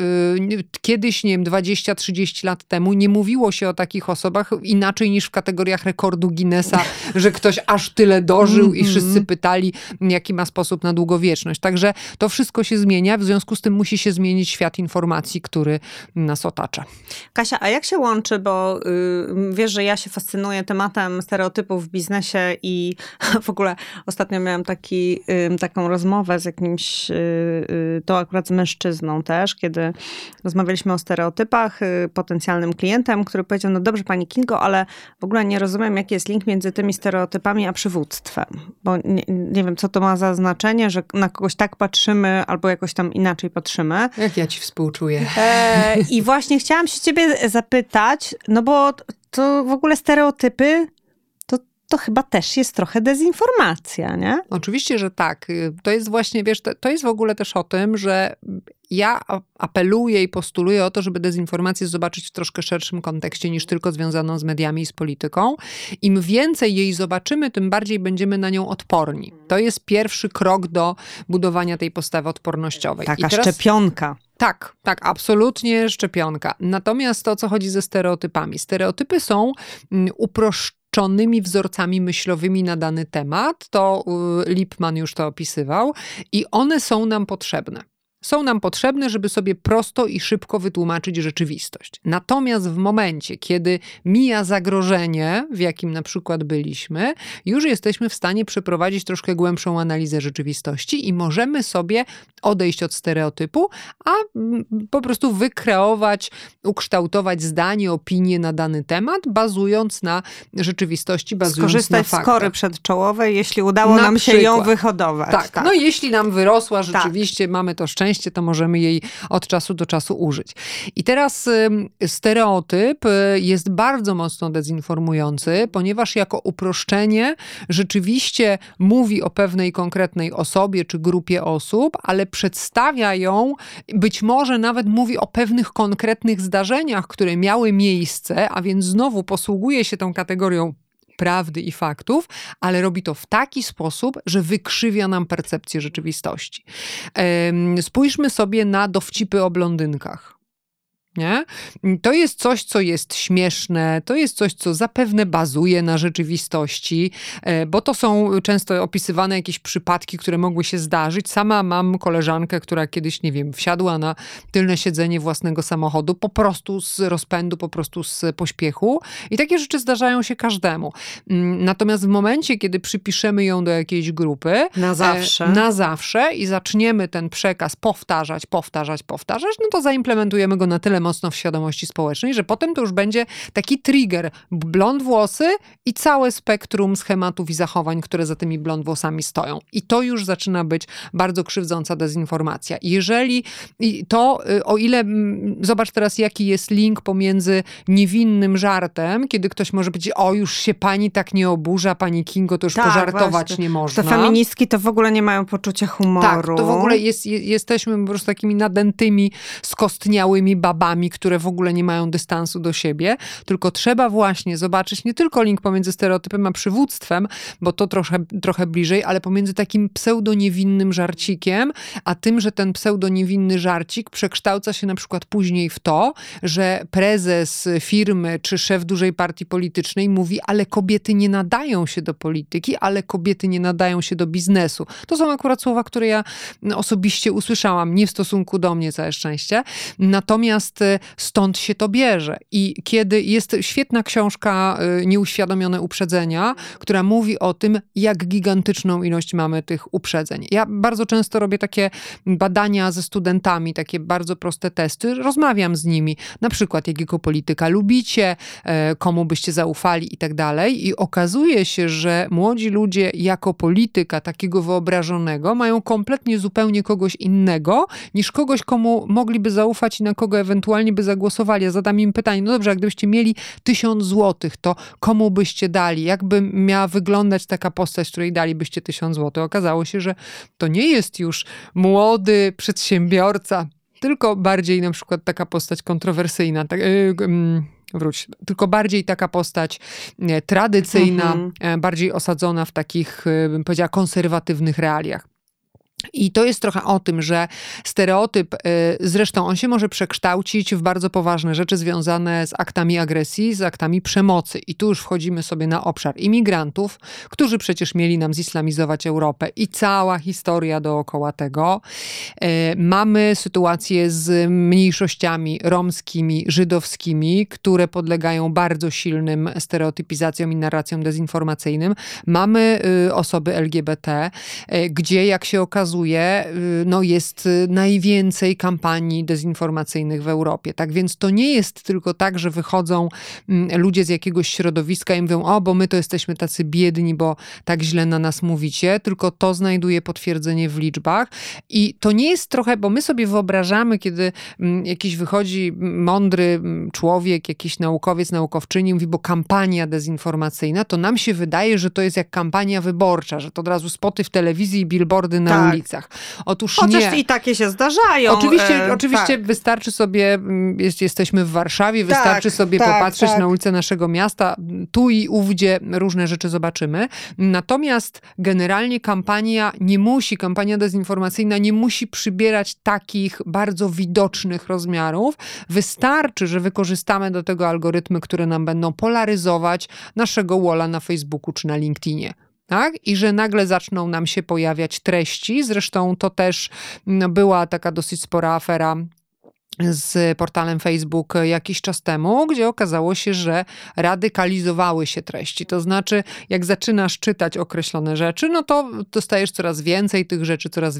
Kiedyś, nie wiem, 20-30 lat temu nie mówiło się o takich osobach inaczej niż w kategoriach rekordu Guinnessa, że ktoś aż tyle dożył i wszyscy pytali, jaki ma sposób na długowieczność. Także to wszystko się zmienia, w związku z tym musi się zmienić świat informacji, który nas otacza. Kasia, a jak się łączy, bo wiesz, że ja się fascynuję tematem stereotypów w biznesie i w ogóle ostatnio miałam taką rozmowę z jakimś, to akurat z mężczyzną też, kiedy rozmawialiśmy o stereotypach, potencjalnym klientem, który powiedział, no dobrze pani Kingo, ale w ogóle nie rozumiem, jaki jest link między tymi stereotypami a przywództwem, bo nie wiem, co to ma za znaczenie, że na kogoś tak patrzymy, albo jakoś tam inaczej patrzymy. Jak ja ci współczuję. I właśnie chciałam się ciebie zapytać, no bo to w ogóle stereotypy to chyba też jest trochę dezinformacja, nie? Oczywiście, że tak. To jest właśnie, wiesz, to jest w ogóle też o tym, że ja apeluję i postuluję o to, żeby dezinformację zobaczyć w troszkę szerszym kontekście niż tylko związaną z mediami i z polityką. Im więcej jej zobaczymy, tym bardziej będziemy na nią odporni. To jest pierwszy krok do budowania tej postawy odpornościowej. Taka szczepionka. Tak, absolutnie szczepionka. Natomiast to, co chodzi ze stereotypami. Stereotypy są uproszczonymi wzorcami myślowymi na dany temat. To Lipman już to opisywał. I one są nam potrzebne. Są nam potrzebne, żeby sobie prosto i szybko wytłumaczyć rzeczywistość. Natomiast w momencie, kiedy mija zagrożenie, w jakim na przykład byliśmy, już jesteśmy w stanie przeprowadzić troszkę głębszą analizę rzeczywistości i możemy sobie odejść od stereotypu, a po prostu wykreować, ukształtować zdanie, opinię na dany temat, bazując na rzeczywistości, bazując na faktach. Skorzystać z kory przedczołowej, jeśli udało nam się ją wyhodować. Tak, no jeśli nam wyrosła rzeczywiście, mamy to szczęście, to możemy jej od czasu do czasu użyć. I teraz stereotyp jest bardzo mocno dezinformujący, ponieważ jako uproszczenie rzeczywiście mówi o pewnej konkretnej osobie czy grupie osób, ale przedstawia ją, być może nawet mówi o pewnych konkretnych zdarzeniach, które miały miejsce, a więc znowu posługuje się tą kategorią prawdy i faktów, ale robi to w taki sposób, że wykrzywia nam percepcję rzeczywistości. Spójrzmy sobie na dowcipy o blondynkach. Nie? To jest coś, co jest śmieszne, to jest coś, co zapewne bazuje na rzeczywistości, bo to są często opisywane jakieś przypadki, które mogły się zdarzyć. Sama mam koleżankę, która kiedyś, nie wiem, wsiadła na tylne siedzenie własnego samochodu, po prostu z rozpędu, po prostu z pośpiechu i takie rzeczy zdarzają się każdemu. Natomiast w momencie, kiedy przypiszemy ją do jakiejś grupy, na zawsze i zaczniemy ten przekaz powtarzać, no to zaimplementujemy go na tyle mocno w świadomości społecznej, że potem to już będzie taki trigger. Blond włosy i całe spektrum schematów i zachowań, które za tymi blond włosami stoją. I to już zaczyna być bardzo krzywdząca dezinformacja. Jeżeli to, o ile zobacz teraz, jaki jest link pomiędzy niewinnym żartem, kiedy ktoś może powiedzieć, o już się pani tak nie oburza, pani Kingo, to już tak, pożartować właśnie. Nie można. Te feministki to w ogóle nie mają poczucia humoru. Tak, to w ogóle jesteśmy po prostu takimi nadętymi, skostniałymi babami, które w ogóle nie mają dystansu do siebie, tylko trzeba właśnie zobaczyć nie tylko link pomiędzy stereotypem a przywództwem, bo to trochę bliżej, ale pomiędzy takim pseudoniewinnym żarcikiem, a tym, że ten pseudoniewinny żarcik przekształca się na przykład później w to, że prezes firmy czy szef dużej partii politycznej mówi, ale kobiety nie nadają się do polityki, ale kobiety nie nadają się do biznesu. To są akurat słowa, które ja osobiście usłyszałam, nie w stosunku do mnie, całe szczęście. Natomiast stąd się to bierze. I kiedy jest świetna książka Nieuświadomione uprzedzenia, która mówi o tym, jak gigantyczną ilość mamy tych uprzedzeń. Ja bardzo często robię takie badania ze studentami, takie bardzo proste testy. Rozmawiam z nimi. Na przykład, jakiego polityka lubicie, komu byście zaufali i tak dalej. I okazuje się, że młodzi ludzie jako polityka takiego wyobrażonego mają kompletnie zupełnie kogoś innego niż kogoś, komu mogliby zaufać i na kogo ewentualnie by zagłosowali. Ja zadam im pytanie, no dobrze, a gdybyście mieli 1000 złotych, to komu byście dali? Jakby miała wyglądać taka postać, której dalibyście 1000 złotych? Okazało się, że to nie jest już młody przedsiębiorca, tylko bardziej na przykład taka postać kontrowersyjna. Tylko bardziej taka postać tradycyjna, bardziej osadzona w takich, bym powiedziała, konserwatywnych realiach. I to jest trochę o tym, że stereotyp, zresztą on się może przekształcić w bardzo poważne rzeczy związane z aktami agresji, z aktami przemocy. I tu już wchodzimy sobie na obszar imigrantów, którzy przecież mieli nam zislamizować Europę i cała historia dookoła tego. Mamy sytuację z mniejszościami romskimi, żydowskimi, które podlegają bardzo silnym stereotypizacjom i narracjom dezinformacyjnym. Mamy osoby LGBT, gdzie jak się okazuje, no jest najwięcej kampanii dezinformacyjnych w Europie. Tak więc to nie jest tylko tak, że wychodzą ludzie z jakiegoś środowiska i mówią, o, bo my to jesteśmy tacy biedni, bo tak źle na nas mówicie, tylko to znajduje potwierdzenie w liczbach. I to nie jest trochę, bo my sobie wyobrażamy, kiedy jakiś wychodzi mądry człowiek, jakiś naukowiec, naukowczyni, mówi, bo kampania dezinformacyjna, to nam się wydaje, że to jest jak kampania wyborcza, że to od razu spoty w telewizji i billboardy na ulicach. Otóż chociaż nie. Chociaż i takie się zdarzają. Oczywiście tak. Wystarczy sobie, jesteśmy w Warszawie, wystarczy sobie popatrzeć na ulicę naszego miasta. Tu i ówdzie różne rzeczy zobaczymy. Natomiast generalnie kampania dezinformacyjna nie musi przybierać takich bardzo widocznych rozmiarów. Wystarczy, że wykorzystamy do tego algorytmy, które nam będą polaryzować naszego walla na Facebooku czy na LinkedInie. Tak? I że nagle zaczną nam się pojawiać treści. Zresztą to też była taka dosyć spora afera z portalem Facebook jakiś czas temu, gdzie okazało się, że radykalizowały się treści. To znaczy, jak zaczynasz czytać określone rzeczy, no to dostajesz coraz więcej tych rzeczy, coraz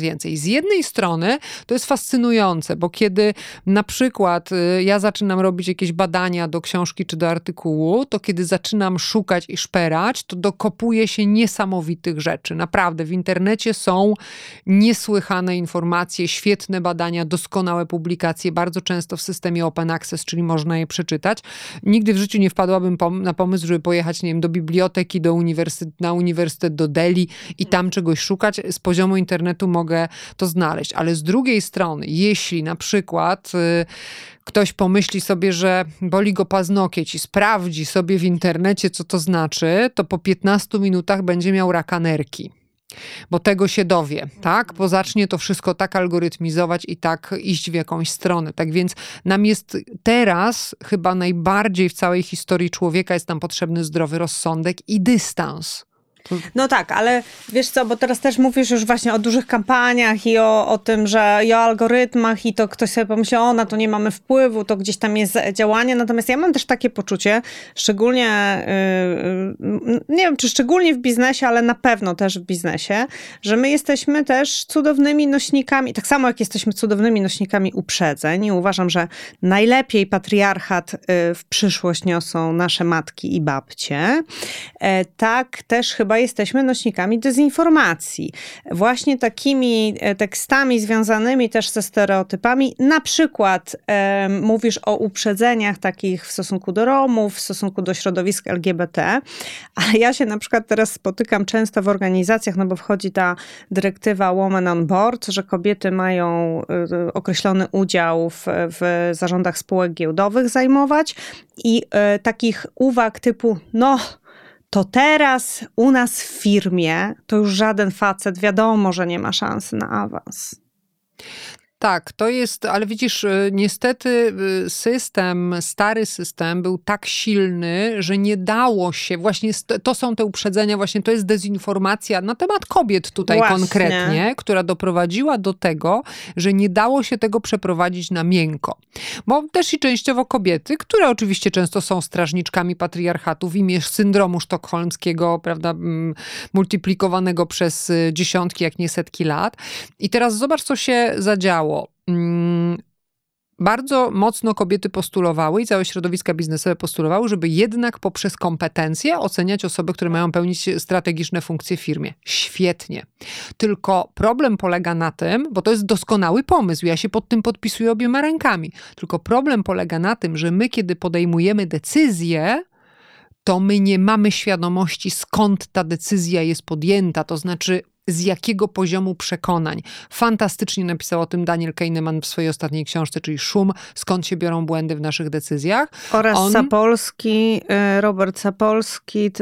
więcej. Z jednej strony to jest fascynujące, bo kiedy na przykład ja zaczynam robić jakieś badania do książki czy do artykułu, to kiedy zaczynam szukać i szperać, to dokopuję się niesamowitych rzeczy. Naprawdę, w internecie są niesłychane informacje, świetne badania, doskonałe publikacje, bardzo często w systemie open access, czyli można je przeczytać. Nigdy w życiu nie wpadłabym na pomysł, żeby pojechać, nie wiem, do biblioteki, na uniwersytet, do Delhi i tam czegoś szukać. Z poziomu internetu mogę to znaleźć. Ale z drugiej strony, jeśli na przykład ktoś pomyśli sobie, że boli go paznokieć i sprawdzi sobie w internecie, co to znaczy, to po 15 minutach będzie miał raka nerki. bo tego się dowie, tak? Bo zacznie to wszystko tak algorytmizować i tak iść w jakąś stronę. Tak więc nam jest teraz chyba najbardziej w całej historii człowieka jest nam potrzebny zdrowy rozsądek i dystans. No tak, ale wiesz co, bo teraz też mówisz już właśnie o dużych kampaniach i o tym, że i o algorytmach i to ktoś sobie pomyśli, o na to nie mamy wpływu, to gdzieś tam jest działanie, natomiast ja mam też takie poczucie, szczególnie, nie wiem czy szczególnie w biznesie, ale na pewno też w biznesie, że my jesteśmy też cudownymi nośnikami, tak samo jak jesteśmy cudownymi nośnikami uprzedzeń i uważam, że najlepiej patriarchat w przyszłość niosą nasze matki i babcie, tak też chyba jesteśmy nośnikami dezinformacji. Właśnie takimi tekstami związanymi też ze stereotypami. Na przykład mówisz o uprzedzeniach takich w stosunku do Romów, w stosunku do środowisk LGBT, ale ja się na przykład teraz spotykam często w organizacjach, no bo wchodzi ta dyrektywa Women on Board, że kobiety mają określony udział w zarządach spółek giełdowych zajmować i takich uwag typu, no to teraz u nas w firmie to już żaden facet, wiadomo, że nie ma szansy na awans. Tak, to jest, ale widzisz, niestety system, stary system był tak silny, że nie dało się, właśnie to są te uprzedzenia, właśnie to jest dezinformacja na temat kobiet tutaj właśnie. Konkretnie, która doprowadziła do tego, że nie dało się tego przeprowadzić na miękko. Bo też i częściowo kobiety, które oczywiście często są strażniczkami patriarchatu w imię syndromu sztokholmskiego, prawda, multiplikowanego przez dziesiątki, jak nie setki lat. I teraz zobacz, co się zadziało. Bardzo mocno kobiety postulowały i całe środowiska biznesowe postulowały, żeby jednak poprzez kompetencje oceniać osoby, które mają pełnić strategiczne funkcje w firmie. Świetnie. Tylko problem polega na tym, bo to jest doskonały pomysł, ja się pod tym podpisuję obiema rękami. Tylko problem polega na tym, że my kiedy podejmujemy decyzje, to my nie mamy świadomości skąd ta decyzja jest podjęta, to znaczy z jakiego poziomu przekonań. Fantastycznie napisał o tym Daniel Kahneman w swojej ostatniej książce, czyli Szum, skąd się biorą błędy w naszych decyzjach. Oraz Robert Sapolski,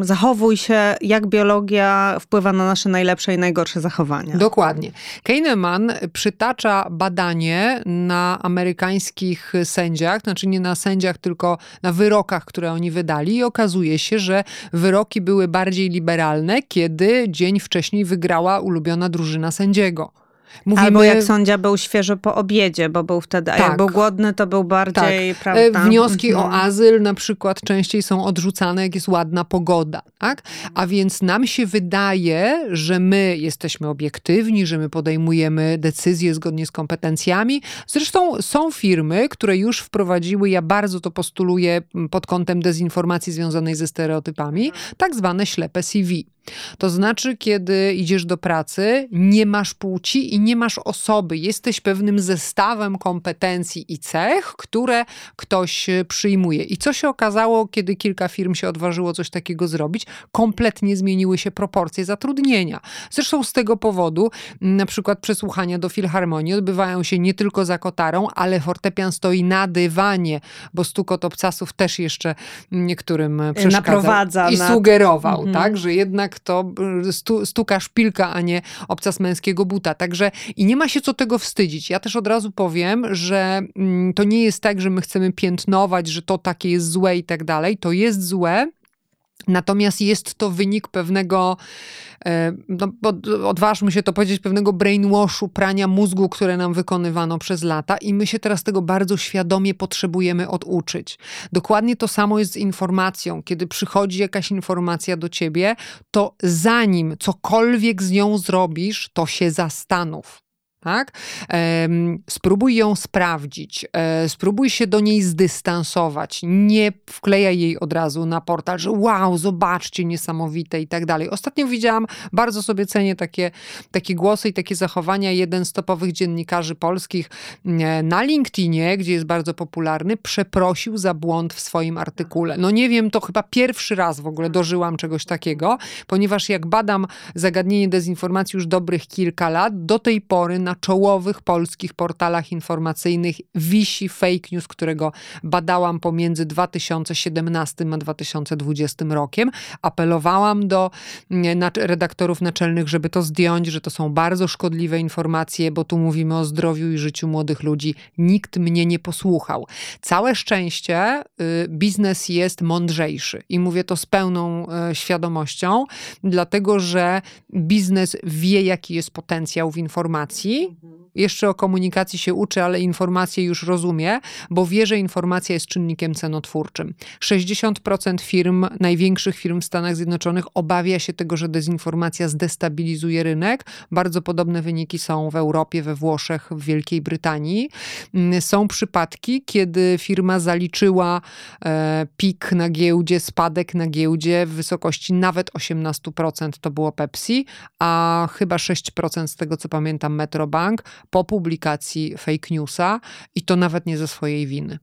zachowuj się, jak biologia wpływa na nasze najlepsze i najgorsze zachowania. Dokładnie. Kahneman przytacza badanie na amerykańskich sędziach, znaczy nie na sędziach, tylko na wyrokach, które oni wydali i okazuje się, że wyroki były bardziej liberalne, kiedy dzień wcześniej wygrała ulubiona drużyna sędziego. Mówimy, albo jak sędzia był świeżo po obiedzie, bo był wtedy, a jak był głodny, to był bardziej, prawda? Wnioski o azyl na przykład częściej są odrzucane, jak jest ładna pogoda, tak? A więc nam się wydaje, że my jesteśmy obiektywni, że my podejmujemy decyzje zgodnie z kompetencjami. Zresztą są firmy, które już wprowadziły, ja bardzo to postuluję pod kątem dezinformacji związanej ze stereotypami, tak zwane ślepe CV. To znaczy, kiedy idziesz do pracy, nie masz płci i nie masz osoby. Jesteś pewnym zestawem kompetencji i cech, które ktoś przyjmuje. I co się okazało, kiedy kilka firm się odważyło coś takiego zrobić? Kompletnie zmieniły się proporcje zatrudnienia. Zresztą z tego powodu na przykład przesłuchania do filharmonii odbywają się nie tylko za kotarą, ale fortepian stoi na dywanie, bo stukot obcasów też jeszcze niektórym przeszkadzał. Naprowadza i sugerował, tak, że jednak to stuka szpilka, a nie obcas męskiego buta. Także i nie ma się co tego wstydzić. Ja też od razu powiem, że to nie jest tak, że my chcemy piętnować, że to takie jest złe i tak dalej. To jest złe, natomiast jest to wynik pewnego, no, odważmy się to powiedzieć, pewnego brainwashu, prania mózgu, które nam wykonywano przez lata i my się teraz tego bardzo świadomie potrzebujemy oduczyć. Dokładnie to samo jest z informacją. Kiedy przychodzi jakaś informacja do ciebie, to zanim cokolwiek z nią zrobisz, to się zastanów. Tak? Spróbuj ją sprawdzić, spróbuj się do niej zdystansować, nie wklejaj jej od razu na portal, że wow, zobaczcie, niesamowite i tak dalej. Ostatnio widziałam, bardzo sobie cenię takie głosy i takie zachowania, jeden z topowych dziennikarzy polskich na LinkedInie, gdzie jest bardzo popularny, przeprosił za błąd w swoim artykule. No nie wiem, to chyba pierwszy raz w ogóle dożyłam czegoś takiego, ponieważ jak badam zagadnienie dezinformacji już dobrych kilka lat, do tej pory na na czołowych polskich portalach informacyjnych wisi fake news, którego badałam pomiędzy 2017 a 2020 rokiem. Apelowałam do redaktorów naczelnych, żeby to zdjąć, że to są bardzo szkodliwe informacje, bo tu mówimy o zdrowiu i życiu młodych ludzi. Nikt mnie nie posłuchał. Całe szczęście biznes jest mądrzejszy i mówię to z pełną świadomością, dlatego że biznes wie, jaki jest potencjał w informacji. Jeszcze o komunikacji się uczy, ale informację już rozumie, bo wie, że informacja jest czynnikiem cenotwórczym. 60% firm, największych firm w Stanach Zjednoczonych obawia się tego, że dezinformacja zdestabilizuje rynek. Bardzo podobne wyniki są w Europie, we Włoszech, w Wielkiej Brytanii. Są przypadki, kiedy firma zaliczyła pik na giełdzie, spadek na giełdzie w wysokości nawet 18%, to było Pepsi, a chyba 6% z tego, co pamiętam, Metrobank, po publikacji fake newsa i to nawet nie ze swojej winy.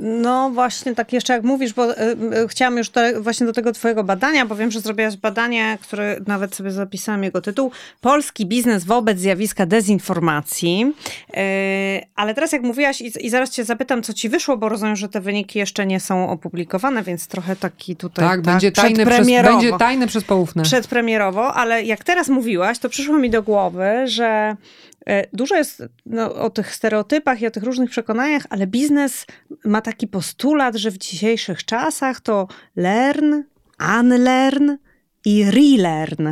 No właśnie, tak jeszcze jak mówisz, bo chciałam już właśnie do tego twojego badania, bo wiem, że zrobiłaś badanie, które nawet sobie zapisałam jego tytuł, Polski biznes wobec zjawiska dezinformacji. Ale teraz jak mówiłaś i zaraz cię zapytam, co ci wyszło, bo rozumiem, że te wyniki jeszcze nie są opublikowane, więc trochę taki tutaj tak będzie tajne przez poufne. Przedpremierowo, ale jak teraz mówiłaś, to przyszło mi do głowy, że dużo jest o tych stereotypach i o tych różnych przekonaniach, ale biznes ma taki postulat, że w dzisiejszych czasach to learn, unlearn i relearn.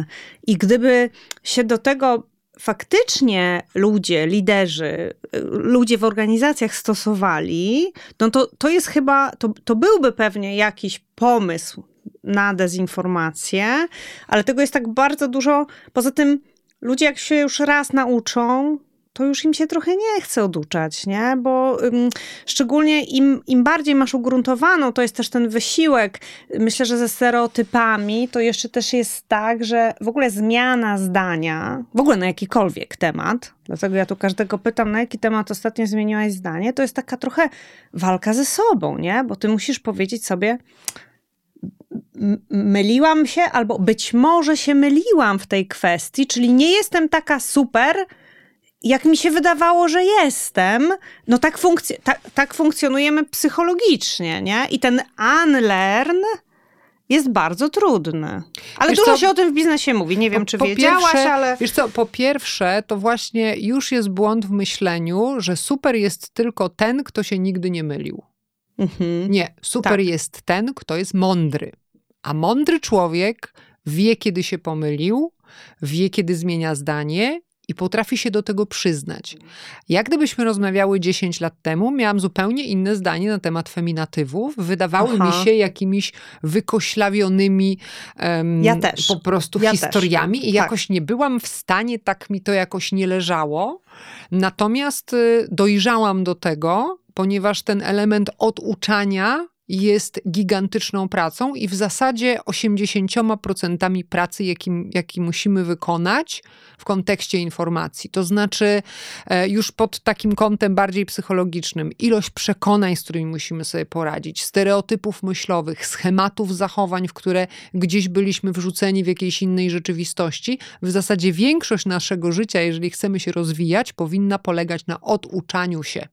I gdyby się do tego faktycznie ludzie, liderzy, ludzie w organizacjach stosowali, no to jest chyba, to byłby pewnie jakiś pomysł na dezinformację, ale tego jest tak bardzo dużo. Poza tym ludzie, jak się już raz nauczą, to już im się trochę nie chce oduczać, nie? Bo szczególnie im bardziej masz ugruntowaną, to jest też ten wysiłek. Myślę, że ze stereotypami to jeszcze też jest tak, że w ogóle zmiana zdania, w ogóle na jakikolwiek temat, dlatego ja tu każdego pytam, na jaki temat ostatnio zmieniłaś zdanie, to jest taka trochę walka ze sobą, nie? Bo ty musisz powiedzieć sobie, myliłam się albo być może się myliłam w tej kwestii, czyli nie jestem taka super, jak mi się wydawało, że jestem. No tak funkcjonujemy psychologicznie, nie? I ten unlearn jest bardzo trudny. Ale wiesz, dużo się o tym w biznesie mówi. Nie wiem, czy wiedziałaś, ale... Wiesz co, po pierwsze, to właśnie już jest błąd w myśleniu, że super jest tylko ten, kto się nigdy nie mylił. Mhm. Nie, super jest ten, kto jest mądry. A mądry człowiek wie, kiedy się pomylił, wie, kiedy zmienia zdanie i potrafi się do tego przyznać. Jak gdybyśmy rozmawiały 10 lat temu, miałam zupełnie inne zdanie na temat feminatywów. Wydawały mi się jakimiś wykoślawionymi po prostu historiami. I jakoś nie byłam w stanie, tak mi to jakoś nie leżało. Natomiast dojrzałam do tego, ponieważ ten element oduczania jest gigantyczną pracą i w zasadzie 80% pracy, jaki musimy wykonać w kontekście informacji. To znaczy już pod takim kątem bardziej psychologicznym, ilość przekonań, z którymi musimy sobie poradzić, stereotypów myślowych, schematów zachowań, w które gdzieś byliśmy wrzuceni w jakiejś innej rzeczywistości. W zasadzie większość naszego życia, jeżeli chcemy się rozwijać, powinna polegać na oduczaniu się.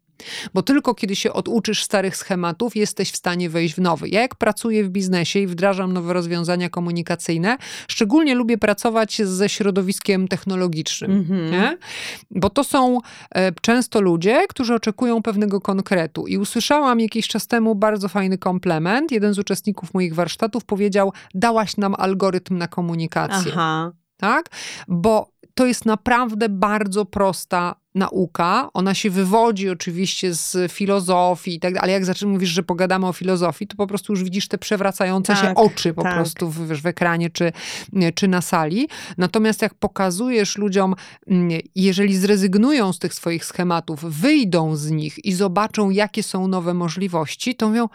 Bo tylko kiedy się oduczysz starych schematów, jesteś w stanie wejść w nowy. Ja jak pracuję w biznesie i wdrażam nowe rozwiązania komunikacyjne, szczególnie lubię pracować ze środowiskiem technologicznym. Nie? Bo to są często ludzie, którzy oczekują pewnego konkretu. I usłyszałam jakiś czas temu bardzo fajny komplement. Jeden z uczestników moich warsztatów powiedział: dałaś nam algorytm na komunikację. Aha. Tak? Bo to jest naprawdę bardzo prosta nauka. Ona się wywodzi oczywiście z filozofii i tak dalej, ale jak mówisz, że pogadamy o filozofii, to po prostu już widzisz te przewracające się oczy po prostu w ekranie czy na sali. Natomiast jak pokazujesz ludziom, jeżeli zrezygnują z tych swoich schematów, wyjdą z nich i zobaczą, jakie są nowe możliwości, to mówią: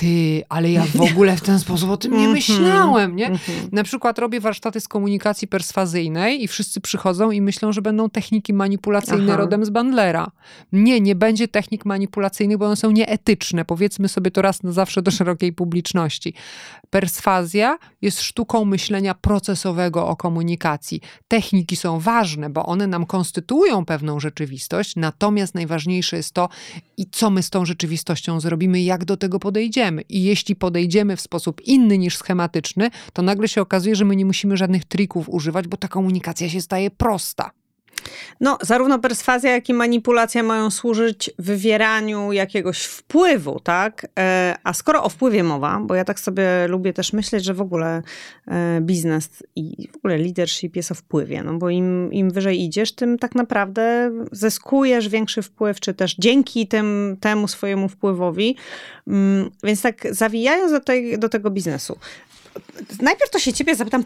ty, ale ja w ogóle w ten sposób o tym nie myślałem, nie? Na przykład robię warsztaty z komunikacji perswazyjnej i wszyscy przychodzą i myślą, że będą techniki manipulacyjne rodem z Bandlera. Nie, nie będzie technik manipulacyjnych, bo one są nieetyczne. Powiedzmy sobie to raz na zawsze do szerokiej publiczności. Perswazja jest sztuką myślenia procesowego o komunikacji. Techniki są ważne, bo one nam konstytuują pewną rzeczywistość, natomiast najważniejsze jest to, i co my z tą rzeczywistością zrobimy, jak do tego podejdziemy. I jeśli podejdziemy w sposób inny niż schematyczny, to nagle się okazuje, że my nie musimy żadnych trików używać, bo ta komunikacja się staje prosta. No, zarówno perswazja, jak i manipulacja mają służyć wywieraniu jakiegoś wpływu, tak? A skoro o wpływie mowa, bo ja tak sobie lubię też myśleć, że w ogóle biznes i w ogóle leadership jest o wpływie, no bo im wyżej idziesz, tym tak naprawdę zyskujesz większy wpływ, czy też dzięki temu swojemu wpływowi. Więc tak zawijając do tego biznesu. Najpierw to się ciebie zapytam,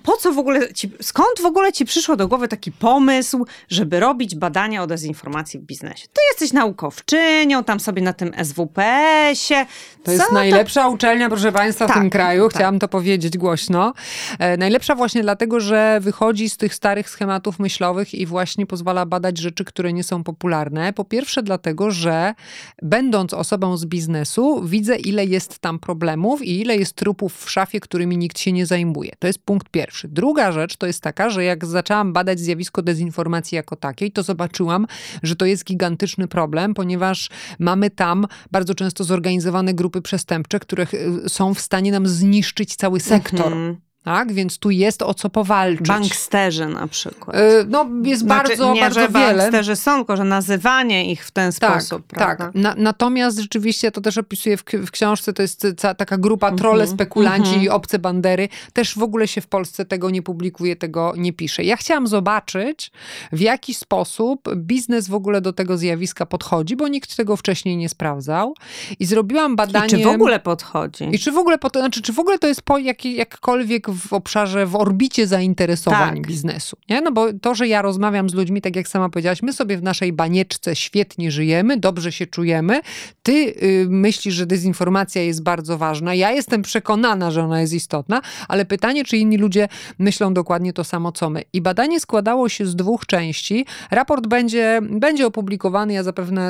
skąd w ogóle ci przyszło do głowy taki pomysł, żeby robić badania o dezinformacji w biznesie? Ty jesteś naukowczynią, tam sobie na tym SWPS-ie. To jest najlepsza uczelnia, proszę państwa, w tym kraju. Chciałam to powiedzieć głośno. Najlepsza właśnie dlatego, że wychodzi z tych starych schematów myślowych i właśnie pozwala badać rzeczy, które nie są popularne. Po pierwsze dlatego, że będąc osobą z biznesu, widzę, ile jest tam problemów i ile jest trupów w szafie, którymi nikt się nie zajmuje. To jest punkt pierwszy. Druga rzecz to jest taka, że jak zaczęłam badać zjawisko dezinformacji jako takiej, to zobaczyłam, że to jest gigantyczny problem, ponieważ mamy tam bardzo często zorganizowane grupy przestępcze, które są w stanie nam zniszczyć cały sektor. Tak? Więc tu jest o co powalczyć. Banksterzy na przykład. Jest bardzo wiele. Nie, że banksterzy są, tylko że nazywanie ich w ten sposób. Tak. Natomiast rzeczywiście, to też opisuję w książce, to jest taka grupa trolle, spekulanci i obce bandery. Też w ogóle się w Polsce tego nie publikuje, tego nie pisze. Ja chciałam zobaczyć, w jaki sposób biznes w ogóle do tego zjawiska podchodzi, bo nikt tego wcześniej nie sprawdzał. I zrobiłam badanie... I czy w ogóle podchodzi. I czy w ogóle, czy w ogóle to jest jakkolwiek w obszarze, w orbicie zainteresowań biznesu. Nie? No bo to, że ja rozmawiam z ludźmi, tak jak sama powiedziałaś, my sobie w naszej banieczce świetnie żyjemy, dobrze się czujemy. Ty myślisz, że dezinformacja jest bardzo ważna. Ja jestem przekonana, że ona jest istotna, ale pytanie, czy inni ludzie myślą dokładnie to samo, co my. I badanie składało się z dwóch części. Raport będzie opublikowany, ja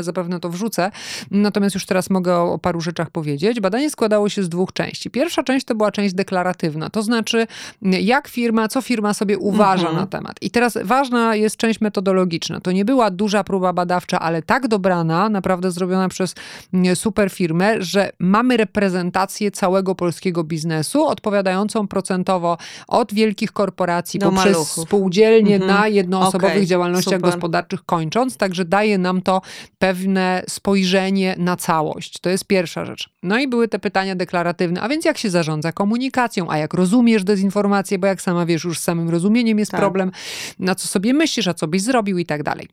zapewne to wrzucę, natomiast już teraz mogę o paru rzeczach powiedzieć. Badanie składało się z dwóch części. Pierwsza część to była część deklaratywna, to znaczy co firma sobie uważa na temat. I teraz ważna jest część metodologiczna. To nie była duża próba badawcza, ale tak dobrana, naprawdę zrobiona przez super firmę, że mamy reprezentację całego polskiego biznesu, odpowiadającą procentowo od wielkich korporacji poprzez maluchów, spółdzielnie na jednoosobowych działalnościach gospodarczych kończąc, także daje nam to pewne spojrzenie na całość. To jest pierwsza rzecz. No i były te pytania deklaratywne, a więc jak się zarządza komunikacją, a jak rozumiesz dezinformację, bo jak sama wiesz, już z samym rozumieniem jest problem, na co sobie myślisz, a co byś zrobił i tak dalej.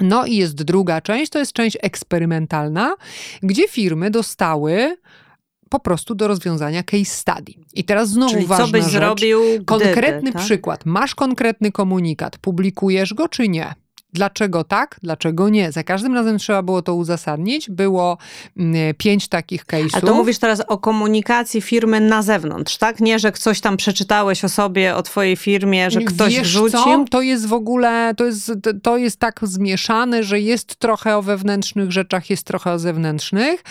No i jest druga część, to jest część eksperymentalna, gdzie firmy dostały po prostu do rozwiązania case study. I teraz znowu czyli ważna rzecz. Zrobił konkretny przykład. Masz konkretny komunikat, publikujesz go czy nie? Dlaczego tak? Dlaczego nie? Za każdym razem trzeba było to uzasadnić. Było 5 takich case'ów. A to mówisz teraz o komunikacji firmy na zewnątrz, tak? Nie, że coś tam przeczytałeś o sobie, o twojej firmie, że ktoś rzucił? Co? To jest w ogóle, to jest tak zmieszane, że jest trochę o wewnętrznych rzeczach, jest trochę o zewnętrznych.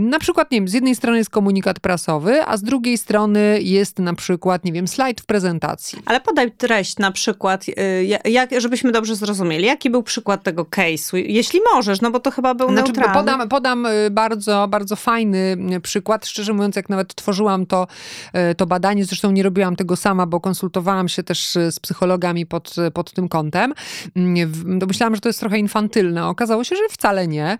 Na przykład, nie wiem, z jednej strony jest komunikat prasowy, a z drugiej strony jest na przykład, nie wiem, slajd w prezentacji. Ale podaj treść na przykład, żebyśmy dobrze zrozumieli. Jaki był przykład tego case'u? Jeśli możesz, no bo to chyba był neutralny. Podam bardzo, bardzo fajny przykład. Szczerze mówiąc, jak nawet tworzyłam to badanie, zresztą nie robiłam tego sama, bo konsultowałam się też z psychologami pod tym kątem. Myślałam, że to jest trochę infantylne. Okazało się, że wcale nie.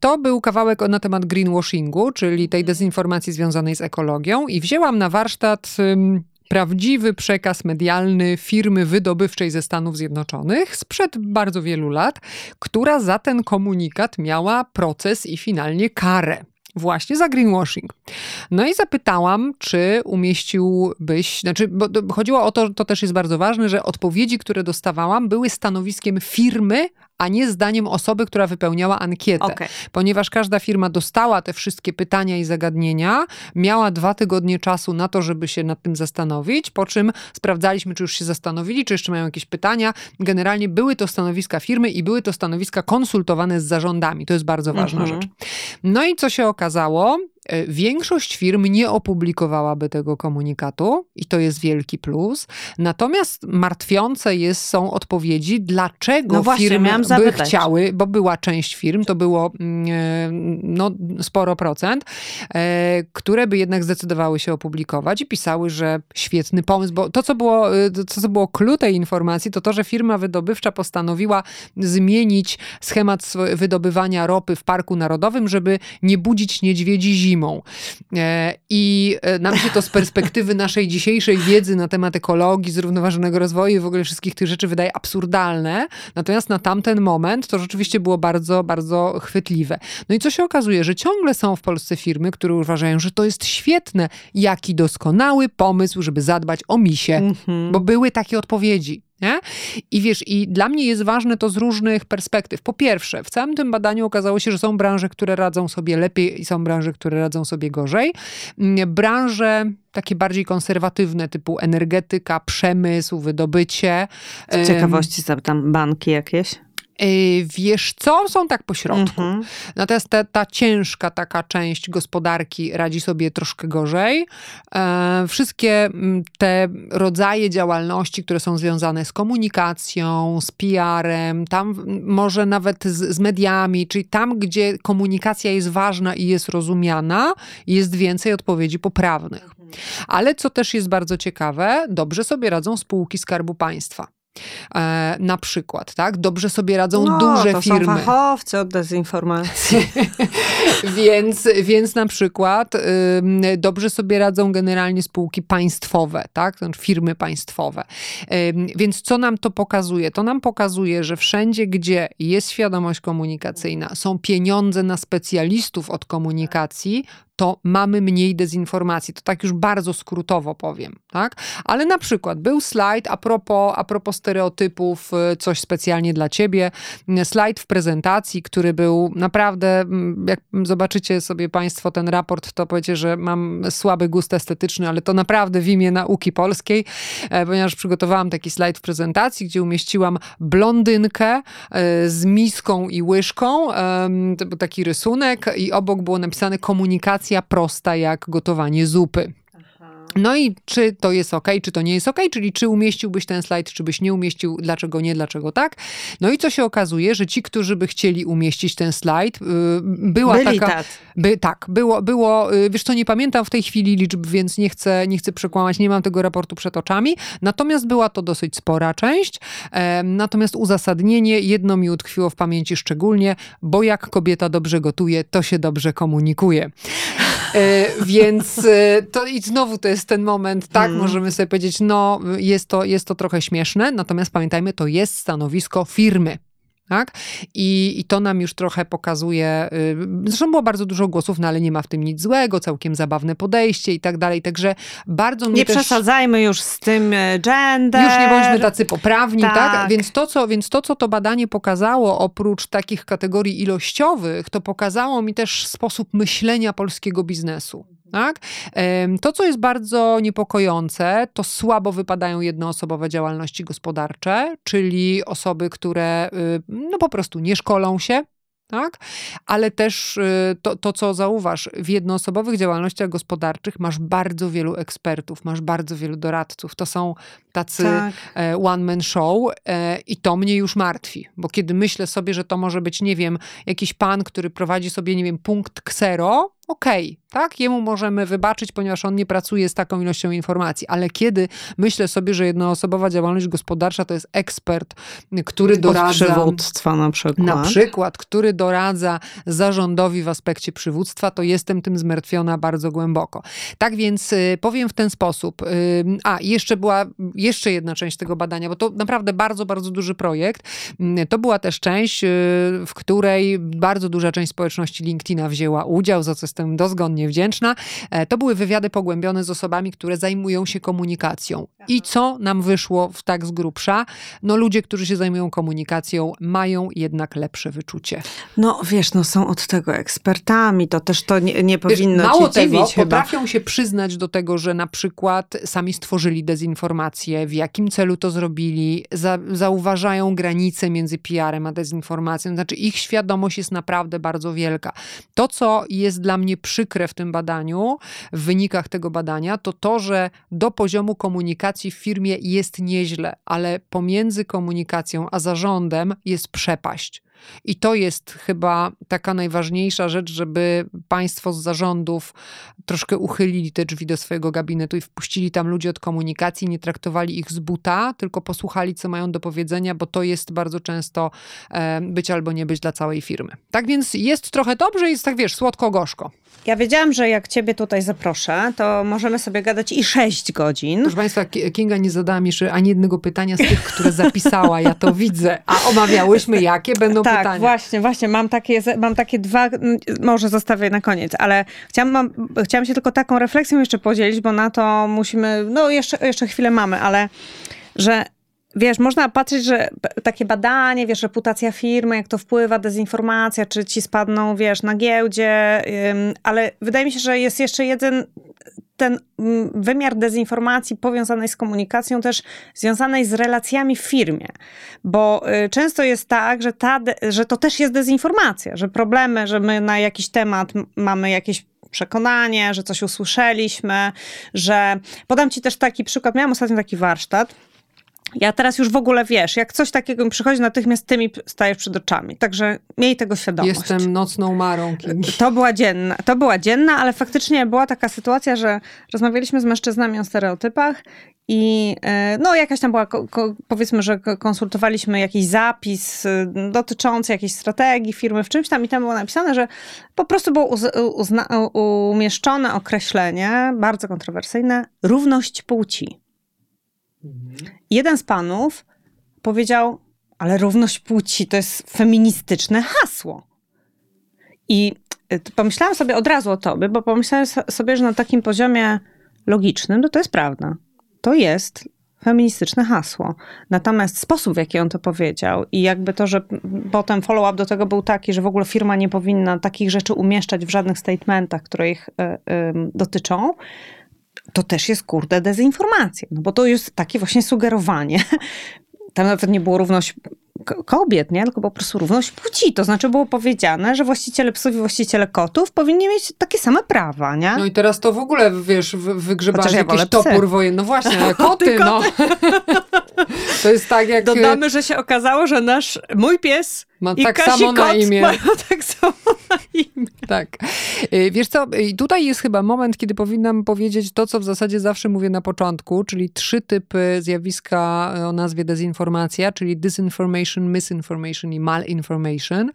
To był kawałek na temat greenwashingu, czyli tej dezinformacji związanej z ekologią i wzięłam na warsztat... prawdziwy przekaz medialny firmy wydobywczej ze Stanów Zjednoczonych sprzed bardzo wielu lat, która za ten komunikat miała proces i finalnie karę. Właśnie za greenwashing. No i zapytałam, czy umieściłbyś... bo chodziło o to, to też jest bardzo ważne, że odpowiedzi, które dostawałam, były stanowiskiem firmy, a nie zdaniem osoby, która wypełniała ankietę. Okay. Ponieważ każda firma dostała te wszystkie pytania i zagadnienia, miała 2 tygodnie czasu na to, żeby się nad tym zastanowić, po czym sprawdzaliśmy, czy już się zastanowili, czy jeszcze mają jakieś pytania. Generalnie były to stanowiska firmy i były to stanowiska konsultowane z zarządami. To jest bardzo ważna rzecz. No i co się okazało? Większość firm nie opublikowałaby tego komunikatu i to jest wielki plus. Natomiast martwiące są odpowiedzi, dlaczego firmy by chciały, bo była część firm, to było sporo procent, które by jednak zdecydowały się opublikować i pisały, że świetny pomysł, bo to, co było clue tej informacji, to, że firma wydobywcza postanowiła zmienić schemat wydobywania ropy w Parku Narodowym, żeby nie budzić niedźwiedzi zimą. I nam się to z perspektywy naszej dzisiejszej wiedzy na temat ekologii, zrównoważonego rozwoju i w ogóle wszystkich tych rzeczy wydaje absurdalne. Natomiast na tamten moment to rzeczywiście było bardzo, bardzo chwytliwe. No i co się okazuje, że ciągle są w Polsce firmy, które uważają, że to jest świetne, jaki doskonały pomysł, żeby zadbać o misie. Bo były takie odpowiedzi. Nie? I wiesz, i dla mnie jest ważne to z różnych perspektyw. Po pierwsze, w całym tym badaniu okazało się, że są branże, które radzą sobie lepiej i są branże, które radzą sobie gorzej. Branże takie bardziej konserwatywne, typu energetyka, przemysł, wydobycie. Z ciekawości zapytam, banki jakieś? Wiesz co? Są tak pośrodku. Natomiast ta ciężka taka część gospodarki radzi sobie troszkę gorzej. Wszystkie te rodzaje działalności, które są związane z komunikacją, z PR-em, tam może nawet z mediami, czyli tam, gdzie komunikacja jest ważna i jest rozumiana, jest więcej odpowiedzi poprawnych. Ale co też jest bardzo ciekawe, dobrze sobie radzą spółki Skarbu Państwa. Na przykład, tak? Dobrze sobie radzą duże to firmy. Są fachowcy od dezinformacji. więc na przykład dobrze sobie radzą generalnie spółki państwowe, tak? Firmy państwowe. Więc co nam to pokazuje? To nam pokazuje, że wszędzie, gdzie jest świadomość komunikacyjna, są pieniądze na specjalistów od komunikacji, to mamy mniej dezinformacji. To tak już bardzo skrótowo powiem, tak? Ale na przykład był slajd a propos stereotypów, coś specjalnie dla ciebie. Slajd w prezentacji, który był naprawdę, jak zobaczycie sobie państwo ten raport, to powiecie, że mam słaby gust estetyczny, ale to naprawdę w imię nauki polskiej, ponieważ przygotowałam taki slajd w prezentacji, gdzie umieściłam blondynkę z miską i łyżką. To był taki rysunek i obok było napisane komunikacja prosta jak gotowanie zupy. No i czy to jest okej, czy to nie jest okej, czyli czy umieściłbyś ten slajd, czy byś nie umieścił, dlaczego nie, dlaczego tak. No i co się okazuje, że ci, którzy by chcieli umieścić ten slajd, wiesz co, nie pamiętam w tej chwili liczb, więc nie chcę przekłamać, nie mam tego raportu przed oczami, natomiast była to dosyć spora część, natomiast uzasadnienie jedno mi utkwiło w pamięci szczególnie, bo jak kobieta dobrze gotuje, to się dobrze komunikuje. Więc to i znowu to jest ten moment, tak, możemy sobie powiedzieć, jest to trochę śmieszne, natomiast pamiętajmy, to jest stanowisko firmy. Tak? I to nam już trochę pokazuje, zresztą było bardzo dużo głosów, no ale nie ma w tym nic złego, całkiem zabawne podejście i tak dalej, także bardzo mnie nie przesadzajmy już z tym gender. Już nie bądźmy tacy poprawni, tak? Więc to, co to badanie pokazało, oprócz takich kategorii ilościowych, to pokazało mi też sposób myślenia polskiego biznesu. Tak? To, co jest bardzo niepokojące, to słabo wypadają jednoosobowe działalności gospodarcze, czyli osoby, które po prostu nie szkolą się. Tak? Ale też to, co zauważ, w jednoosobowych działalnościach gospodarczych masz bardzo wielu ekspertów, masz bardzo wielu doradców. To są tacy one-man show i to mnie już martwi. Bo kiedy myślę sobie, że to może być, nie wiem, jakiś pan, który prowadzi sobie, nie wiem, punkt ksero, tak? Jemu możemy wybaczyć, ponieważ on nie pracuje z taką ilością informacji. Ale kiedy myślę sobie, że jednoosobowa działalność gospodarcza to jest ekspert, który doradza... Od przywództwa na przykład. Na przykład, który doradza zarządowi w aspekcie przywództwa, to jestem tym zmartwiona bardzo głęboko. Tak więc powiem w ten sposób. Jeszcze jedna część tego badania, bo to naprawdę bardzo, bardzo duży projekt. To była też część, w której bardzo duża część społeczności LinkedIna wzięła udział, za co jestem dozgonnie wdzięczna. To były wywiady pogłębione z osobami, które zajmują się komunikacją. I co nam wyszło w tak z grubsza? No ludzie, którzy się zajmują komunikacją, mają jednak lepsze wyczucie. No wiesz, no są od tego ekspertami, to też to nie powinno wiesz, mało tego, dziwić potrafią chyba się przyznać do tego, że na przykład sami stworzyli dezinformację, w jakim celu to zrobili, zauważają granice między PR-em a dezinformacją, znaczy ich świadomość jest naprawdę bardzo wielka. To, co jest dla mnie przykre w tym badaniu, w wynikach tego badania, to, że do poziomu komunikacji w firmie jest nieźle, ale pomiędzy komunikacją a zarządem jest przepaść. I to jest chyba taka najważniejsza rzecz, żeby państwo z zarządów troszkę uchylili te drzwi do swojego gabinetu i wpuścili tam ludzi od komunikacji, nie traktowali ich z buta, tylko posłuchali, co mają do powiedzenia, bo to jest bardzo często być albo nie być dla całej firmy. Tak więc jest trochę dobrze, jest tak, wiesz, słodko-gorzko. Ja wiedziałam, że jak ciebie tutaj zaproszę, to możemy sobie gadać i 6 godzin. Proszę państwa, Kinga nie zadała mi jeszcze ani jednego pytania z tych, które zapisała, ja to widzę. A omawiałyśmy, jakie będą pytania. Tak, właśnie, mam takie dwa, może zostawię na koniec, ale chciałam się tylko taką refleksją jeszcze podzielić, bo na to musimy, no jeszcze chwilę mamy, ale że wiesz, można patrzeć, że takie badanie, wiesz, reputacja firmy, jak to wpływa, dezinformacja, czy ci spadną, wiesz, na giełdzie, ale wydaje mi się, że jest jeszcze jeden ten wymiar dezinformacji powiązanej z komunikacją, też związanej z relacjami w firmie. Bo często jest tak, że to też jest dezinformacja, że problemy, że my na jakiś temat mamy jakieś przekonanie, że coś usłyszeliśmy, że... Podam ci też taki przykład, miałam ostatnio taki warsztat. Ja teraz już w ogóle, wiesz, jak coś takiego mi przychodzi, natychmiast ty mi stajesz przed oczami. Także miej tego świadomość. Jestem nocną marą. To była dzienna, ale faktycznie była taka sytuacja, że rozmawialiśmy z mężczyznami o stereotypach i no jakaś tam była, powiedzmy, że konsultowaliśmy jakiś zapis dotyczący jakiejś strategii firmy w czymś tam i tam było napisane, że po prostu było umieszczone określenie, bardzo kontrowersyjne, równość płci. Jeden z panów powiedział, ale równość płci to jest feministyczne hasło. I pomyślałam sobie od razu o tobie, bo pomyślałam sobie, że na takim poziomie logicznym, no to jest prawda. To jest feministyczne hasło. Natomiast sposób, w jaki on to powiedział i jakby to, że potem follow-up do tego był taki, że w ogóle firma nie powinna takich rzeczy umieszczać w żadnych statementach, które ich dotyczą, to też jest, kurde, dezinformacja. No bo to jest takie właśnie sugerowanie. Tam nawet nie było równość kobiet, nie? Tylko po prostu równość płci. To znaczy było powiedziane, że właściciele psów i właściciele kotów powinni mieć takie same prawa, nie? No i teraz to w ogóle, wiesz, wygrzebałeś jakiś topór wojenny. No właśnie, ale koty, no. To jest tak jak... Dodamy, że się okazało, że mój pies... Ma tak samo na imię. Tak samo na imię. Tak. Wiesz co, tutaj jest chyba moment, kiedy powinnam powiedzieć to, co w zasadzie zawsze mówię na początku, czyli 3 typy zjawiska o nazwie dezinformacja, czyli disinformation, misinformation i malinformation,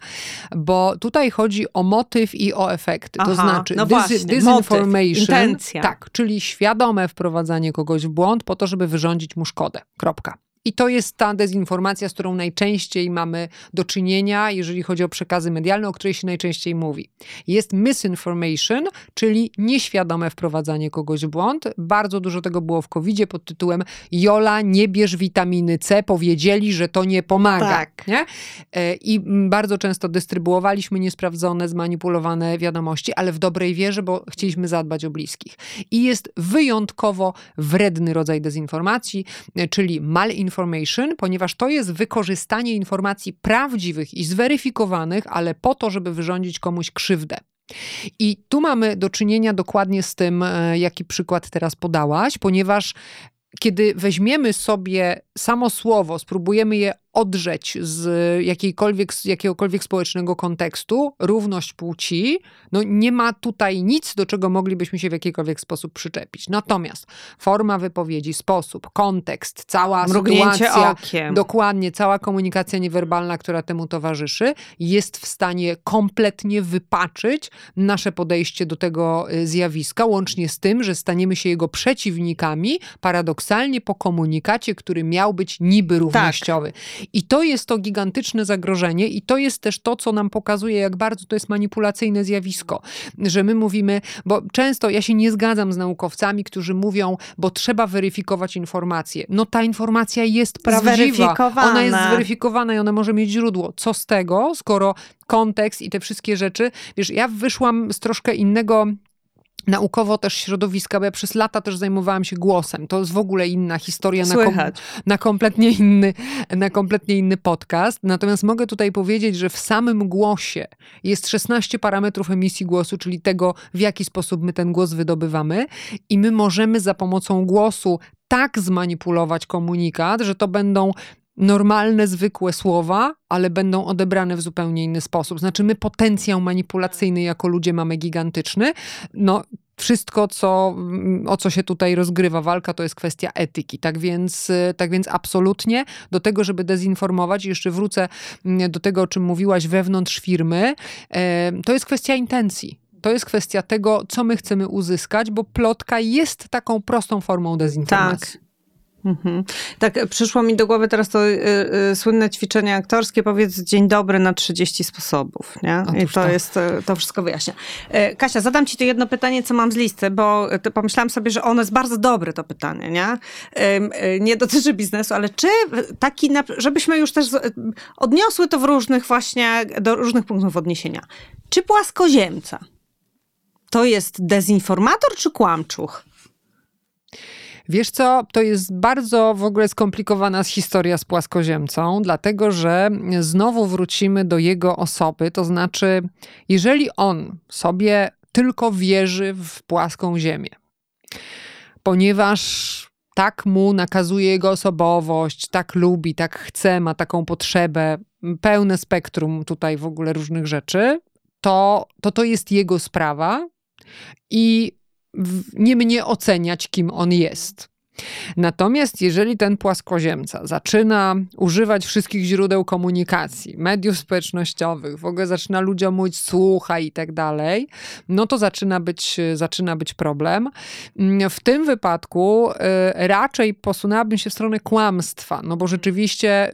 bo tutaj chodzi o motyw i o efekty. Aha, to znaczy no disinformation, motyw, intencja. Tak, czyli świadome wprowadzanie kogoś w błąd po to, żeby wyrządzić mu szkodę. Kropka. I to jest ta dezinformacja, z którą najczęściej mamy do czynienia, jeżeli chodzi o przekazy medialne, o której się najczęściej mówi. Jest misinformation, czyli nieświadome wprowadzanie kogoś w błąd. Bardzo dużo tego było w COVID-zie pod tytułem Jola, nie bierz witaminy C, powiedzieli, że to nie pomaga. Tak. Nie? I bardzo często dystrybuowaliśmy niesprawdzone, zmanipulowane wiadomości, ale w dobrej wierze, bo chcieliśmy zadbać o bliskich. I jest wyjątkowo wredny rodzaj dezinformacji, czyli malinformation, ponieważ to jest wykorzystanie informacji prawdziwych i zweryfikowanych, ale po to, żeby wyrządzić komuś krzywdę. I tu mamy do czynienia dokładnie z tym, jaki przykład teraz podałaś, ponieważ kiedy weźmiemy sobie samo słowo, spróbujemy je odrzeć z jakiegokolwiek społecznego kontekstu, równość płci, no nie ma tutaj nic, do czego moglibyśmy się w jakikolwiek sposób przyczepić. Natomiast forma wypowiedzi, sposób, kontekst, cała sytuacja, okiem. Dokładnie, cała komunikacja niewerbalna, która temu towarzyszy, jest w stanie kompletnie wypaczyć nasze podejście do tego zjawiska, łącznie z tym, że staniemy się jego przeciwnikami, paradoksalnie po komunikacie, który miał być niby równościowy. Tak. I to jest to gigantyczne zagrożenie i to jest też to, co nam pokazuje, jak bardzo to jest manipulacyjne zjawisko, że my mówimy, bo często ja się nie zgadzam z naukowcami, którzy mówią, bo trzeba weryfikować informację. No ta informacja jest prawdziwa, ona jest zweryfikowana i ona może mieć źródło. Co z tego, skoro kontekst i te wszystkie rzeczy, wiesz, ja wyszłam z troszkę innego naukowo też środowiska, bo ja przez lata też zajmowałam się głosem. To jest w ogóle inna historia, na kompletnie inny podcast. Natomiast mogę tutaj powiedzieć, że w samym głosie jest 16 parametrów emisji głosu, czyli tego, w jaki sposób my ten głos wydobywamy i my możemy za pomocą głosu tak zmanipulować komunikat, że to będą normalne, zwykłe słowa, ale będą odebrane w zupełnie inny sposób. Znaczy my potencjał manipulacyjny jako ludzie mamy gigantyczny. No wszystko, o co się tutaj rozgrywa walka, to jest kwestia etyki. Tak więc absolutnie do tego, żeby dezinformować, jeszcze wrócę do tego, o czym mówiłaś wewnątrz firmy, to jest kwestia intencji. To jest kwestia tego, co my chcemy uzyskać, bo plotka jest taką prostą formą dezinformacji. Tak. Mhm. Tak, przyszło mi do głowy teraz to słynne ćwiczenie aktorskie, powiedz dzień dobry na 30 sposobów, nie? I to tak. To wszystko wyjaśnia. Kasia, zadam ci to jedno pytanie, co mam z listy, bo pomyślałam sobie, że ono jest bardzo dobre, to pytanie, nie? Nie dotyczy biznesu, ale czy taki, żebyśmy już też odniosły to do różnych punktów odniesienia. Czy płaskoziemca to jest dezinformator czy kłamczuch? Wiesz co, to jest bardzo w ogóle skomplikowana historia z płaskoziemcą, dlatego że znowu wrócimy do jego osoby, to znaczy jeżeli on sobie tylko wierzy w płaską ziemię, ponieważ tak mu nakazuje jego osobowość, tak lubi, tak chce, ma taką potrzebę, pełne spektrum tutaj w ogóle różnych rzeczy, to jest jego sprawa i nie mnie oceniać, kim on jest. Natomiast jeżeli ten płaskoziemca zaczyna używać wszystkich źródeł komunikacji, mediów społecznościowych, w ogóle zaczyna ludziom mówić słuchaj i tak dalej, no to zaczyna być problem. W tym wypadku raczej posunęłabym się w stronę kłamstwa, no bo rzeczywiście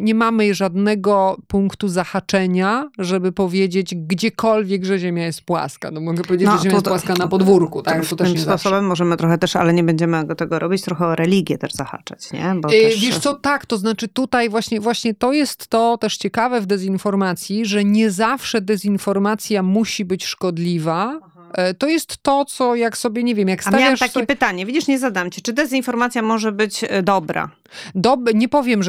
nie mamy żadnego punktu zahaczenia, żeby powiedzieć gdziekolwiek, że ziemia jest płaska. No mogę powiedzieć, że ziemia jest płaska na podwórku. Tak? To też nie zawsze. Możemy trochę też, ale nie będziemy tego robić, trochę o religię też zahaczać, nie? Bo też... Wiesz co, tak, to znaczy tutaj właśnie to jest to też ciekawe w dezinformacji, że nie zawsze dezinformacja musi być szkodliwa. Aha. To jest to, co jak sobie, nie wiem, jak stawiasz... A miałam takie pytanie, widzisz, nie zadam ci, czy dezinformacja może być dobra? Nie powiem,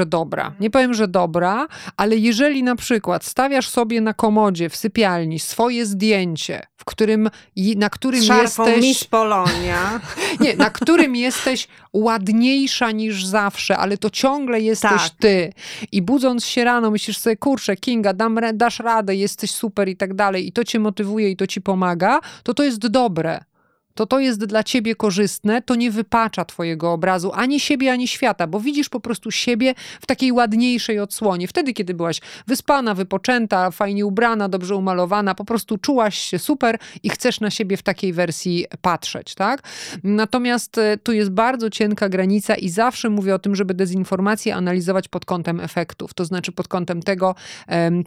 że dobra, ale jeżeli na przykład stawiasz sobie na komodzie w sypialni swoje zdjęcie, na którym jesteś... Miss Polonia. Nie, na którym jesteś ładniejsza niż zawsze, ale to ciągle jesteś ty. I budząc się rano myślisz sobie, kurczę, Kinga, dasz radę, jesteś super i tak dalej. I to cię motywuje i to ci pomaga. To jest dobre. To jest dla ciebie korzystne, to nie wypacza twojego obrazu, ani siebie, ani świata, bo widzisz po prostu siebie w takiej ładniejszej odsłonie. Wtedy, kiedy byłaś wyspana, wypoczęta, fajnie ubrana, dobrze umalowana, po prostu czułaś się super i chcesz na siebie w takiej wersji patrzeć, tak? Natomiast tu jest bardzo cienka granica i zawsze mówię o tym, żeby dezinformację analizować pod kątem efektów, to znaczy pod kątem tego,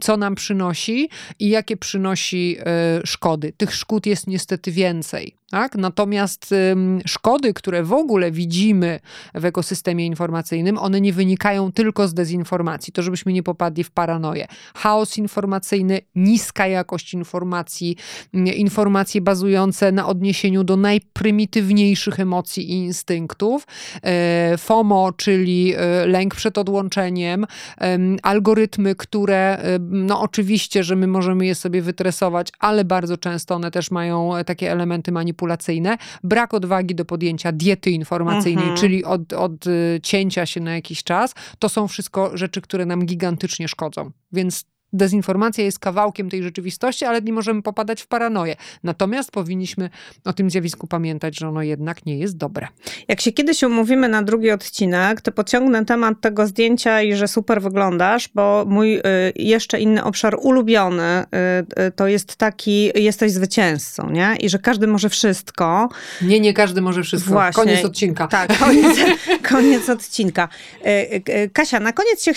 co nam przynosi i jakie przynosi szkody. Tych szkód jest niestety więcej, tak? Natomiast szkody, które w ogóle widzimy w ekosystemie informacyjnym, one nie wynikają tylko z dezinformacji. To żebyśmy nie popadli w paranoję. Chaos informacyjny, niska jakość informacji, informacje bazujące na odniesieniu do najprymitywniejszych emocji i instynktów, FOMO, czyli lęk przed odłączeniem, algorytmy, które, no oczywiście, że my możemy je sobie wytresować, ale bardzo często one też mają takie elementy manipulacyjne. Brak odwagi do podjęcia diety informacyjnej, czyli odcięcia się na jakiś czas, to są wszystko rzeczy, które nam gigantycznie szkodzą. Więc dezinformacja jest kawałkiem tej rzeczywistości, ale nie możemy popadać w paranoję. Natomiast powinniśmy o tym zjawisku pamiętać, że ono jednak nie jest dobre. Jak się kiedyś umówimy na drugi odcinek, to pociągnę temat tego zdjęcia i że super wyglądasz, bo mój jeszcze inny obszar ulubiony to jest taki, jesteś zwycięzcą, nie? I że każdy może wszystko. Nie każdy może wszystko. Właśnie. Koniec odcinka. Tak, koniec odcinka. Kasia, na koniec się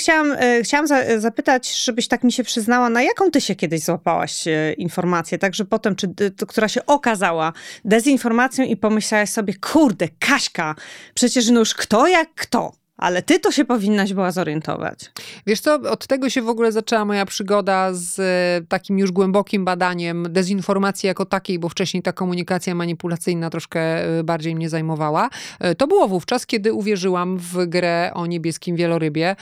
chciałam zapytać, żebyś tak mi się przyznała, na jaką ty się kiedyś złapałaś informację, także potem, która się okazała dezinformacją i pomyślałaś sobie, kurde, Kaśka, przecież no już kto jak kto. Ale ty to się powinnaś była zorientować. Wiesz co, od tego się w ogóle zaczęła moja przygoda z takim już głębokim badaniem dezinformacji jako takiej, bo wcześniej ta komunikacja manipulacyjna troszkę bardziej mnie zajmowała. To było wówczas, kiedy uwierzyłam w grę o niebieskim wielorybie,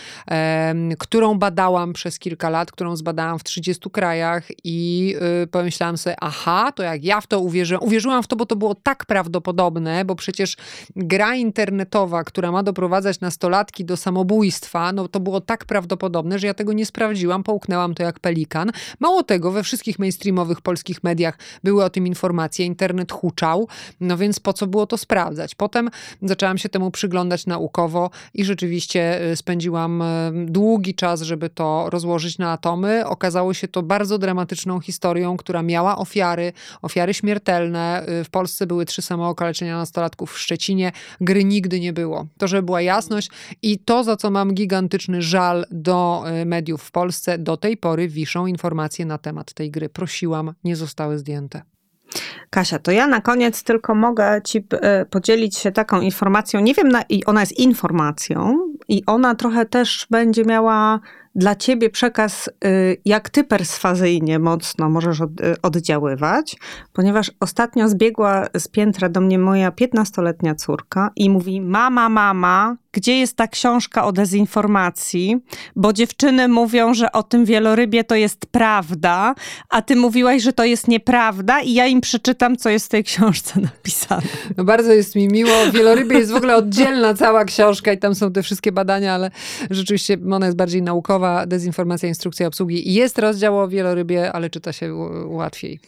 którą badałam przez kilka lat, którą zbadałam w 30 krajach i pomyślałam sobie, aha, to jak ja w to uwierzyłam. Uwierzyłam w to, bo to było tak prawdopodobne, bo przecież gra internetowa, która ma doprowadzać nastolatki do samobójstwa, no to było tak prawdopodobne, że ja tego nie sprawdziłam, połknęłam to jak pelikan. Mało tego, we wszystkich mainstreamowych polskich mediach były o tym informacje, internet huczał, no więc po co było to sprawdzać? Potem zaczęłam się temu przyglądać naukowo i rzeczywiście spędziłam długi czas, żeby to rozłożyć na atomy. Okazało się to bardzo dramatyczną historią, która miała ofiary śmiertelne. W Polsce były 3 samookaleczenia nastolatków w Szczecinie. Gry nigdy nie było. To, żeby była jasność, i to, za co mam gigantyczny żal do mediów w Polsce, do tej pory wiszą informacje na temat tej gry. Prosiłam, nie zostały zdjęte. Kasia, to ja na koniec tylko mogę ci podzielić się taką informacją. Nie wiem, ona jest informacją i ona trochę też będzie miała dla ciebie przekaz, jak ty perswazyjnie mocno możesz oddziaływać, ponieważ ostatnio zbiegła z piętra do mnie moja 15-letnia córka i mówi, mama, gdzie jest ta książka o dezinformacji, bo dziewczyny mówią, że o tym wielorybie to jest prawda, a ty mówiłaś, że to jest nieprawda i ja im przeczytam, co jest w tej książce napisane. No bardzo jest mi miło. W wielorybie jest w ogóle oddzielna cała książka i tam są te wszystkie badania, ale rzeczywiście ona jest bardziej naukowa. Dezinformacja, instrukcja obsługi. Jest rozdział o wielorybie, ale czyta się łatwiej.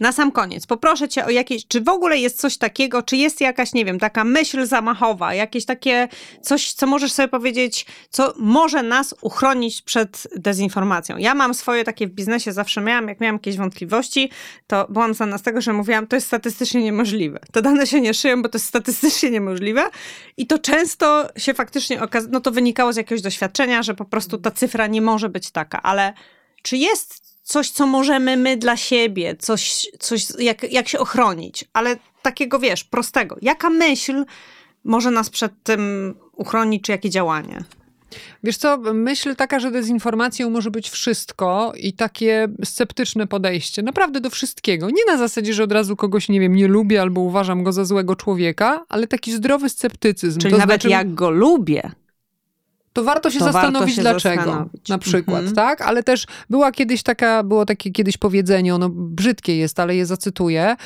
Na sam koniec, poproszę cię o jakieś, czy w ogóle jest coś takiego, czy jest jakaś, nie wiem, taka myśl zamachowa, jakieś takie coś, co możesz sobie powiedzieć, co może nas uchronić przed dezinformacją. Ja mam swoje takie w biznesie, zawsze miałam, jak miałam jakieś wątpliwości, to byłam znana z tego, że mówiłam, to jest statystycznie niemożliwe. Te dane się nie szyją, bo to jest statystycznie niemożliwe i to często się faktycznie no to wynikało z jakiegoś doświadczenia, że po prostu ta cyfra nie może być taka, ale czy jest coś, co możemy my dla siebie, coś jak się ochronić, ale takiego, wiesz, prostego. Jaka myśl może nas przed tym uchronić, czy jakie działanie? Wiesz co, myśl taka, że dezinformacją może być wszystko i takie sceptyczne podejście, naprawdę do wszystkiego. Nie na zasadzie, że od razu kogoś, nie wiem, nie lubię albo uważam go za złego człowieka, ale taki zdrowy sceptycyzm. Czyli to nawet znaczy, jak go lubię, to warto się zastanowić dlaczego, na przykład, tak? Ale też było takie kiedyś powiedzenie, ono brzydkie jest, ale je zacytuję.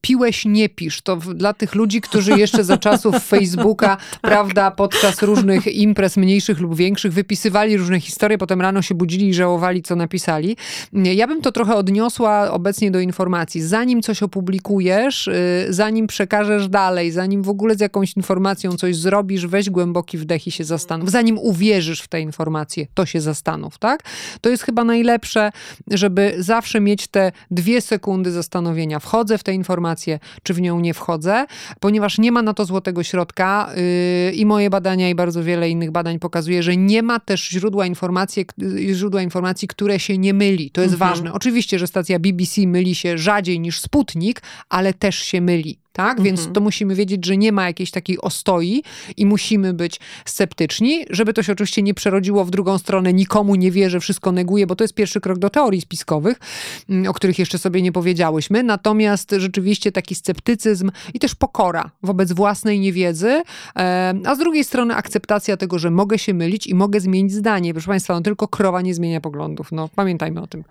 Piłeś, nie pisz. To dla tych ludzi, którzy jeszcze za czasów Facebooka, prawda, podczas różnych imprez mniejszych lub większych wypisywali różne historie, potem rano się budzili i żałowali, co napisali. Ja bym to trochę odniosła obecnie do informacji. Zanim coś opublikujesz, zanim przekażesz dalej, zanim w ogóle z jakąś informacją coś zrobisz, weź głęboki wdech i się zastanów. Zanim uwierzysz w te informacje, to się zastanów, tak? To jest chyba najlepsze, żeby zawsze mieć te 2 sekundy zastanowienia. Wchodzę w tę informację, czy w nią nie wchodzę, ponieważ nie ma na to złotego środka i moje badania i bardzo wiele innych badań pokazuje, że nie ma też źródła informacji, które się nie myli. To jest ważne. Oczywiście, że stacja BBC myli się rzadziej niż Sputnik, ale też się myli. Tak? Więc to musimy wiedzieć, że nie ma jakiejś takiej ostoi i musimy być sceptyczni, żeby to się oczywiście nie przerodziło w drugą stronę, nikomu nie wierzę, wszystko neguję, bo to jest pierwszy krok do teorii spiskowych, o których jeszcze sobie nie powiedziałyśmy. Natomiast rzeczywiście taki sceptycyzm i też pokora wobec własnej niewiedzy, a z drugiej strony akceptacja tego, że mogę się mylić i mogę zmienić zdanie. Proszę Państwa, no tylko krowa nie zmienia poglądów. No, pamiętajmy o tym.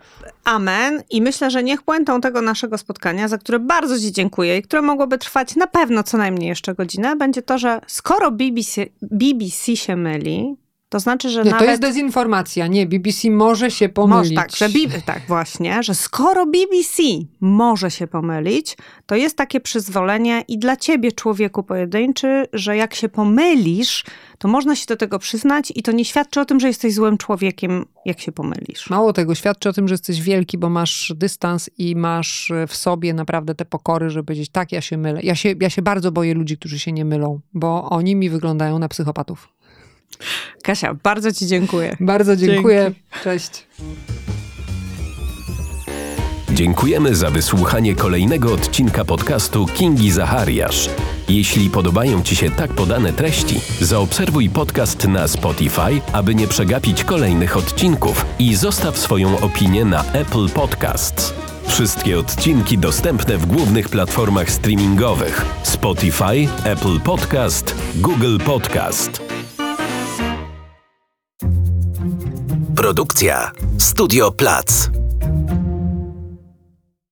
Amen. I myślę, że niech puentą tego naszego spotkania, za które bardzo ci dziękuję i które mogłoby trwać na pewno co najmniej jeszcze godzinę, będzie to, że skoro BBC się myli, To znaczy, że nie, nawet... to jest dezinformacja, nie, BBC może się pomylić. Może, tak, że tak właśnie, że skoro BBC może się pomylić, to jest takie przyzwolenie i dla ciebie, człowieku pojedynczy, że jak się pomylisz, to można się do tego przyznać i to nie świadczy o tym, że jesteś złym człowiekiem, jak się pomylisz. Mało tego, świadczy o tym, że jesteś wielki, bo masz dystans i masz w sobie naprawdę te pokory, żeby powiedzieć, tak, ja się mylę. Ja się bardzo boję ludzi, którzy się nie mylą, bo oni mi wyglądają na psychopatów. Kasia, bardzo ci dziękuję. Bardzo dziękuję. Dzięki. Cześć. Dziękujemy za wysłuchanie kolejnego odcinka podcastu Kingi Zachariasz. Jeśli podobają ci się tak podane treści, zaobserwuj podcast na Spotify, aby nie przegapić kolejnych odcinków i zostaw swoją opinię na Apple Podcasts. Wszystkie odcinki dostępne w głównych platformach streamingowych: Spotify, Apple Podcast, Google Podcast. Produkcja Studio Plac.